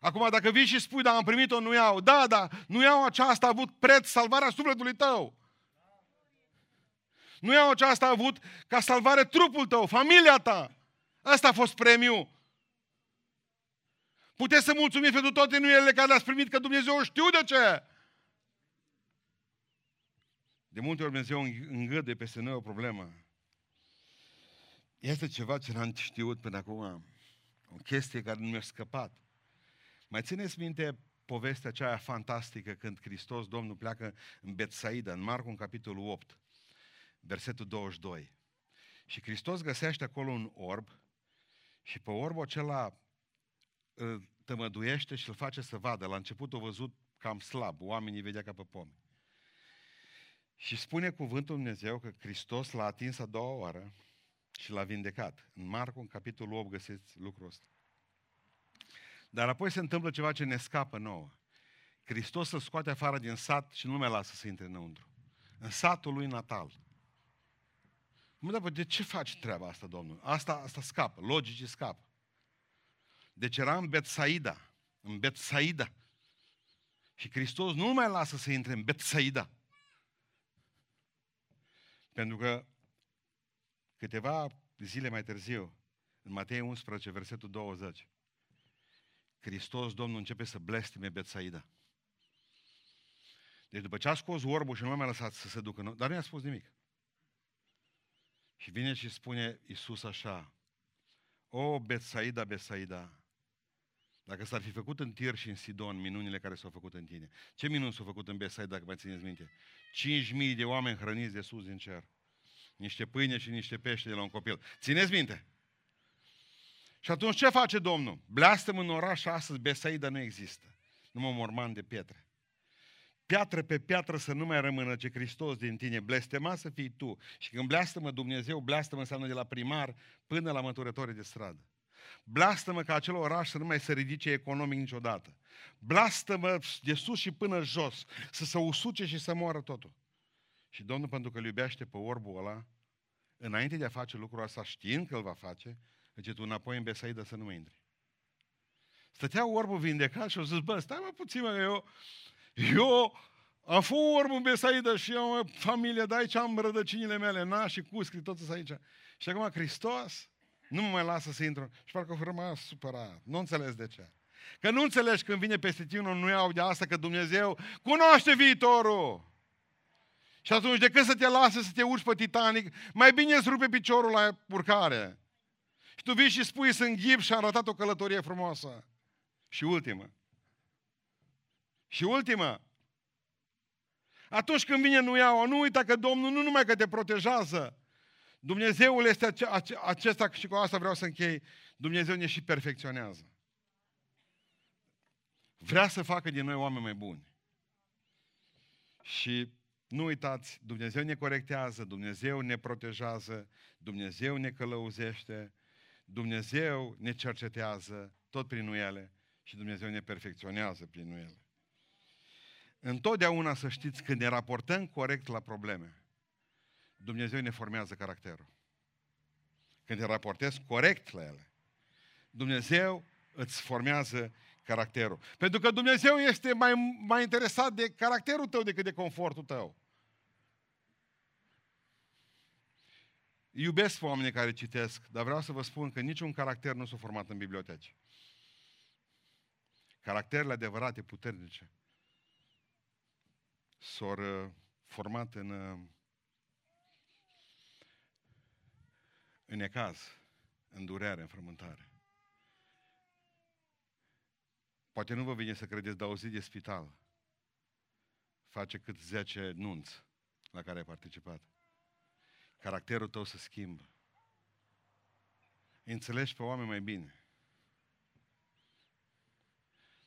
Acum, dacă vii și spui, da, am primit-o, nu iau. Da, da, nu iau aceasta, a avut preț, salvarea sufletului tău. Nu iau aceasta, a avut ca salvare trupul tău, familia ta. Asta a fost premiul. Puteți să mulțumiți pentru toate nuielele care le-ați primit, că Dumnezeu știu de ce. De multe ori Dumnezeu îngăduie peste noi o problemă. Este ceva ce n-am știut până acum. O chestie care nu mi-a scăpat. Mai țineți minte povestea aceea fantastică când Hristos, Domnul, pleacă în Betsaida, în Marcu, în capitolul opt, versetul douăzeci și doi. Și Hristos găsește acolo un orb și pe orbul acela îl tămăduiește și îl face să vadă. La început o văzut cam slab, oamenii vedea ca pe pomi. Și spune cuvântul Dumnezeu că Hristos l-a atins a doua oară și l-a vindecat. În Marcu, în capitolul opt, găsiți lucrul ăsta. Dar apoi se întâmplă ceva ce ne scapă nouă. Hristos îl scoate afară din sat și nu mai lasă să intre înăuntru. În satul lui natal. Mă, dar de ce faci treaba asta, Domnul? Asta, asta scapă, logicii scapă. Deci era în Betsaida, în Betsaida. Și Hristos nu mai lasă să intre în Betsaida. Pentru că câteva zile mai târziu, în Matei unsprezece, versetul douăzeci, Hristos, Domnul, începe să blesteme Betsaida. Deci după ce a scos orbul și nu m-a lăsat să se ducă, nu? Dar nu i-a spus nimic. Și vine și spune Iisus așa: O, Betsaida, Betsaida, dacă s-ar fi făcut în Tir și în Sidon minunile care s-au făcut în tine. Ce minuni s-au făcut în Betsaida, dacă mai țineți minte? cinci mii de oameni hrăniți de sus din cer. Niște pâine și niște pește de la un copil. Țineți minte? Și atunci ce face Domnul? Blestem în oraș astăzi, Betsaida nu există. Numai morman de pietre. Piatră pe piatră să nu mai rămână, ce Hristos din tine, blestema să fii tu. Și când blestemă Dumnezeu, blestemă înseamnă de la primar până la măturătorii de stradă. Blestemă ca acel oraș să nu mai se ridice economic niciodată. Blestemă de sus și până jos, să se usuce și să moară totul. Și Domnul, pentru că îl iubește pe orbul ăla, înainte de a face lucrul ăsta, știind că îl va face, zice: tu înapoi în Betsaida să nu mai intri. Stătea orbul vindecat și a zis: bă, stai mă puțin, mă, eu... Eu am fost orbul în Betsaida și am familie de aici, am rădăcinile mele, naș și cuscri, toți sunt aici. Și acum Hristos nu mă mai lasă să intru. Și parcă o rămas supărat. Nu înțeles de ce. Că nu înțelegi când vine peste tine, nu iau de asta, că Dumnezeu cunoaște viitorul. Și atunci, decât să te lasă să te urci pe Titanic, mai bine îți rupe piciorul la urcare. Și tu vii și spui: sunt ghib și am ratat o călătorie frumoasă. Și ultima. Și ultima, atunci când vine nuiaua, nu uita că Domnul nu numai că te protejează. Dumnezeul este ace- ace- acesta, și cu asta vreau să închei, Dumnezeu ne și perfecționează. Vrea să facă din noi oameni mai buni. Și nu uitați, Dumnezeu ne corectează, Dumnezeu ne protejează, Dumnezeu ne călăuzește, Dumnezeu ne cercetează tot prin ele și Dumnezeu ne perfecționează prin ele. Întotdeauna să știți, când ne raportăm corect la probleme, Dumnezeu ne formează caracterul. Când te raportezi corect la ele, Dumnezeu îți formează caracterul. Pentru că Dumnezeu este mai, mai interesat de caracterul tău decât de confortul tău. Iubesc pe oamenii care citesc, dar vreau să vă spun că niciun caracter nu s-a format în biblioteci. Caracterele adevărate, puternice, s-au format în, în necaz, în durere, în frământare. Poate nu vă vine să credeți, dar o zi de spital face cât zece nunți la care ai participat. Caracterul tău se schimbă. Înțelegi pe oameni mai bine.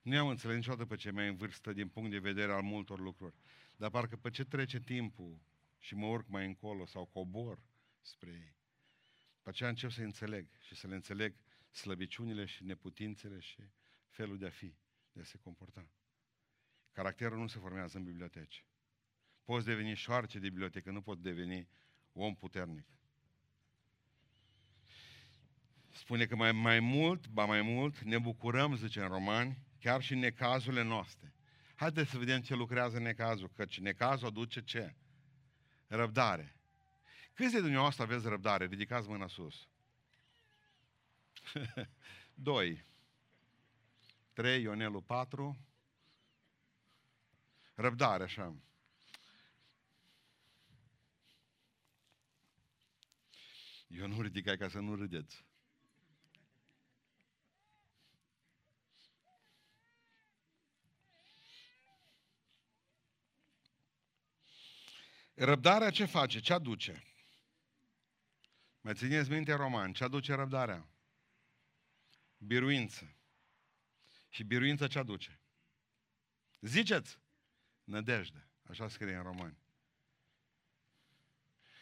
Nu i-am înțeles niciodată pe cei mai în vârstă din punct de vedere al multor lucruri. Dar parcă pe ce trece timpul și mă urc mai încolo sau cobor spre ei, pe aceea încep să-i înțeleg și să le înțeleg slăbiciunile și neputințele și felul de a fi, de a se comporta. Caracterul nu se formează în biblioteci. Poți deveni șoarce de bibliotecă, nu poți deveni om puternic. Spune că mai, mai mult, ba mai mult, ne bucurăm, zice în Romani, chiar și în necazurile noastre. Haideți să vedem ce lucrează în necazul, căci necazul aduce ce? Răbdare. Câți de dumneavoastră aveți răbdare? Ridicați mâna sus. Doi. Trei, Ionelu, patru. Răbdare, așa. Eu nu ridicai ca să nu râdeți. Răbdarea ce face? Ce aduce? Mai țineți minte, Romani, ce aduce răbdarea? Biruință. Și biruința ce aduce? Ziceți! Nădejde. Așa scrie în Romani.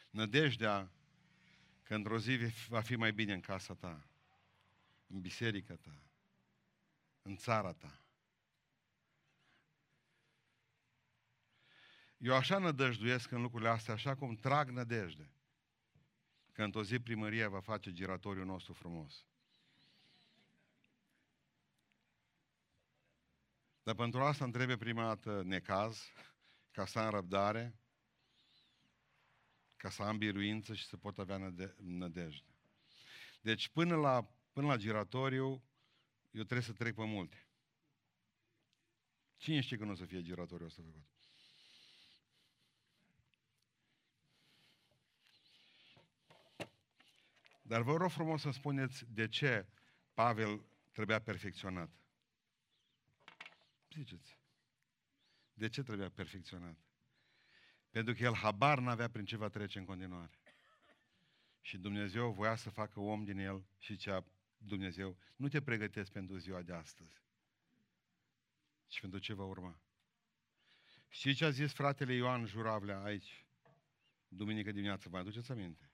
Nădejdea că într-o zi va fi mai bine în casa ta, în biserica ta, în țara ta. Eu așa nădăjduiesc în lucrurile astea, așa cum trag nădejde că într-o zi primăria va face giratoriul nostru frumos. Dar pentru asta îmi trebuie prima dată necaz, ca să am răbdare, ca să am biruință și să pot avea nădejde. Deci până la, până la giratoriu eu trebuie să trec pe multe. Cine știe că nu o să fie giratoriul ăsta făcut? Dar vă rog frumos să spuneți de ce Pavel trebuia perfecționat. Ziceți. De ce trebuia perfecționat? Pentru că el habar n-avea prin ce va trece în continuare. Și Dumnezeu voia să facă om din el și cea Dumnezeu, nu te pregătesc pentru ziua de astăzi. Și pentru ce va urma. Știi ce a zis fratele Ioan Juravlea aici, duminică dimineață, vă aduceți aminte?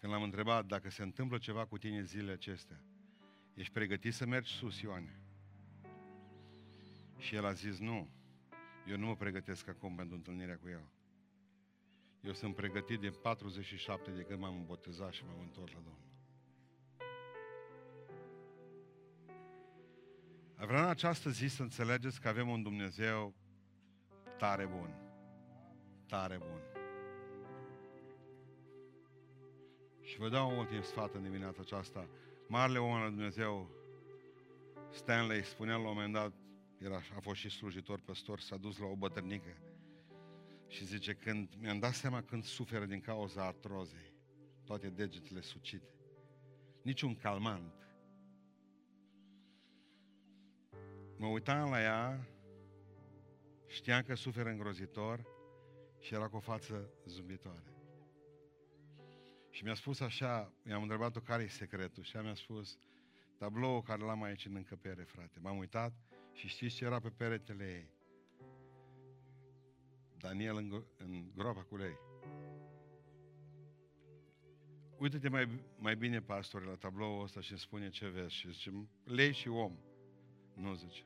Când l-am întrebat dacă se întâmplă ceva cu tine zilele acestea, ești pregătit să mergi sus, Ioane? Și el a zis, nu, eu nu mă pregătesc acum pentru întâlnirea cu El. Eu sunt pregătit de patruzeci și șapte de când m-am botezat și m-am întors la Domnul. Vreau în această zi să înțelegeți că avem un Dumnezeu tare bun. Tare bun. Și vă dau un ultim sfat în dimineața aceasta. Marele om al Dumnezeu, Stanley, spunea la un moment dat, era, a fost și slujitor, păstor, s-a dus la o bătrânică și zice, când mi-am dat seama când suferă din cauza artrozei, toate degetele sucite, niciun calmant. Mă uitam la ea, știam că suferă îngrozitor și era cu o față zâmbitoare. Și mi-a spus așa, i-am întrebat-o care e secretul și ea mi-a spus, tabloul care l-am aici în încăpere, frate. M-am uitat și știți ce era pe peretele ei? Daniel în, în groapa cu lei. Uită-te mai, mai bine, pastore, la tabloul ăsta și îmi spune ce vezi. Și zice, lei și om. Nu, zice.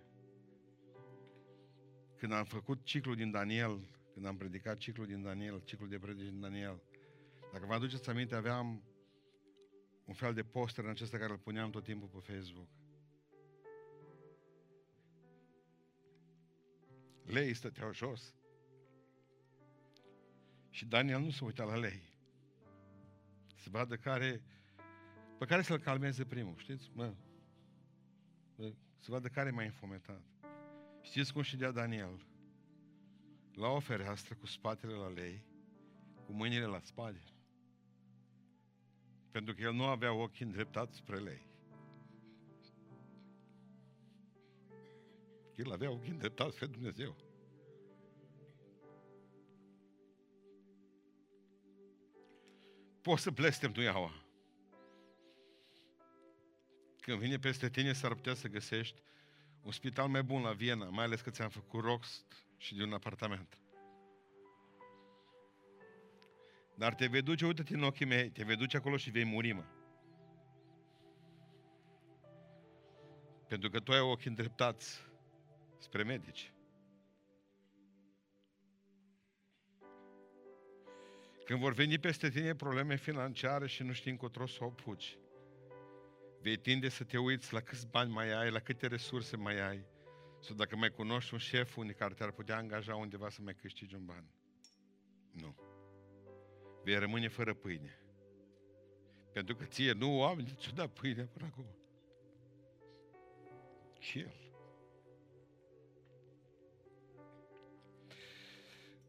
Când am făcut ciclul din Daniel, când am predicat ciclul din Daniel, ciclul de predici din Daniel, dacă vă aduceți aminte, aveam un fel de poster în acesta care îl puneam tot timpul pe Facebook. Lei stăteau jos. Și Daniel nu se uita la lei. Se vadă care, pe care să-l calmeze primul, știți? Mă, mă. Să vadă care m-a infometat. Știți cum ședea Daniel? La o fereastră cu spatele la lei, cu mâinile la spate. Pentru că el nu avea ochii îndreptați spre lei. El avea ochii îndreptați spre Dumnezeu. Poți să blestem tu iaua. Când vine peste tine, s-ar putea să găsești un spital mai bun la Viena, mai ales că ți-am făcut rost și de un apartament. Dar te vei duce, uite-te în ochii mei, te vei duce acolo și vei muri, mă. Pentru că tu ai ochii îndreptați spre medici. Când vor veni peste tine probleme financiare și nu știi încotro să o apuci, vei tinde să te uiți la câți bani mai ai, la câte resurse mai ai, sau dacă mai cunoști un șef unii care te-ar putea angaja undeva să mai câștigi un ban. Nu. Vei rămâne fără pâine. Pentru că ție nu oamenii ți-o dat pâine până acum. Și el.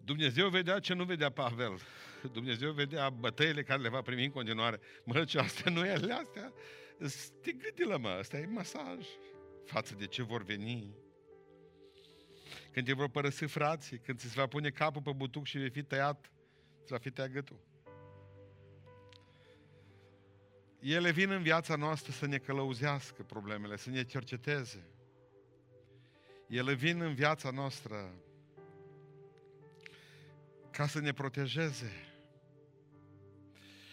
Dumnezeu vedea ce nu vedea Pavel. Dumnezeu vedea bătăile care le va primi în continuare. Mă, ce astea nu e ale astea? Te gândi-la, mă, ăsta e masaj față de ce vor veni. Când te vor părăsi frații, când ți se va pune capul pe butuc și vei fi tăiat, ți va fi tăiat gâtul. Ele vin în viața noastră să ne călăuzească problemele, să ne cerceteze. Ele vin în viața noastră ca să ne protejeze.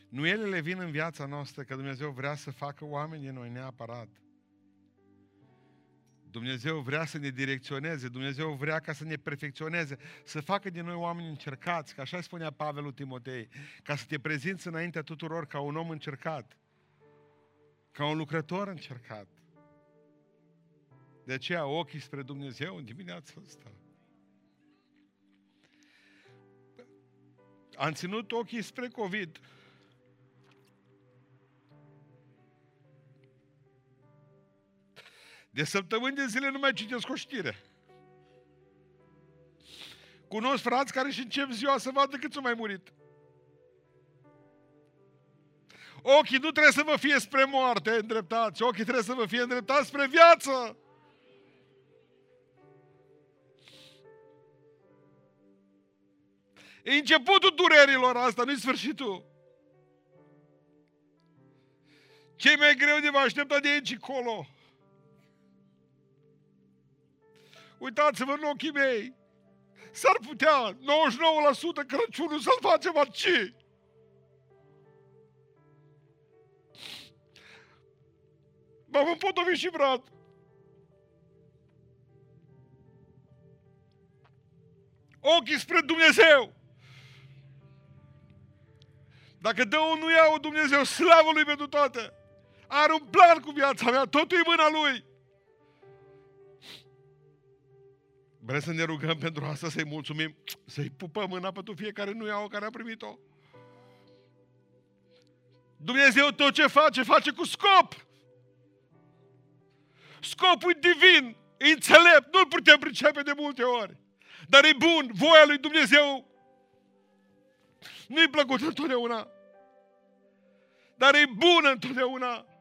Nu ele le vin în viața noastră, că Dumnezeu vrea să facă oameni din noi neapărat. Dumnezeu vrea să ne direcționeze, Dumnezeu vrea ca să ne perfecționeze, să facă din noi oameni încercați, că așa spunea Pavel lui Timotei, ca să te prezinți înaintea tuturor ca un om încercat, ca un lucrător încercat. De aceea ochii spre Dumnezeu în dimineața asta. Am ținut ochii spre COVID. De săptămâni de zile nu mai citesc o știre. Cunosc frați care și încep ziua să vadă cât s-au mai murit. Ochii nu trebuie să vă fie spre moarte îndreptați, ochii trebuie să vă fie îndreptați spre viață. E începutul durerilor asta, nu-i sfârșitul. Ce mai greu de vă aștepta de aici colo. Uitați-vă în ochii mei. S-ar putea nouăzeci și nouă la sută Crăciunul să-l facem aici. M-am împotovit și brat. Ochii spre Dumnezeu. Dacă dă unul iau Dumnezeu, slavă Lui pentru toate. Are un plan cu viața mea, totul e mâna Lui. Vrem să ne rugăm pentru asta, să-i mulțumim, să-i pupăm mâna pentru fiecare nu iau care a primit-o. Dumnezeu tot ce face, face cu scop. Scopul divin, e înțelept, nu-l putem pricepe de multe ori. Dar e bun, voia lui Dumnezeu nu-i plăcută întotdeauna. Dar e bună întotdeauna.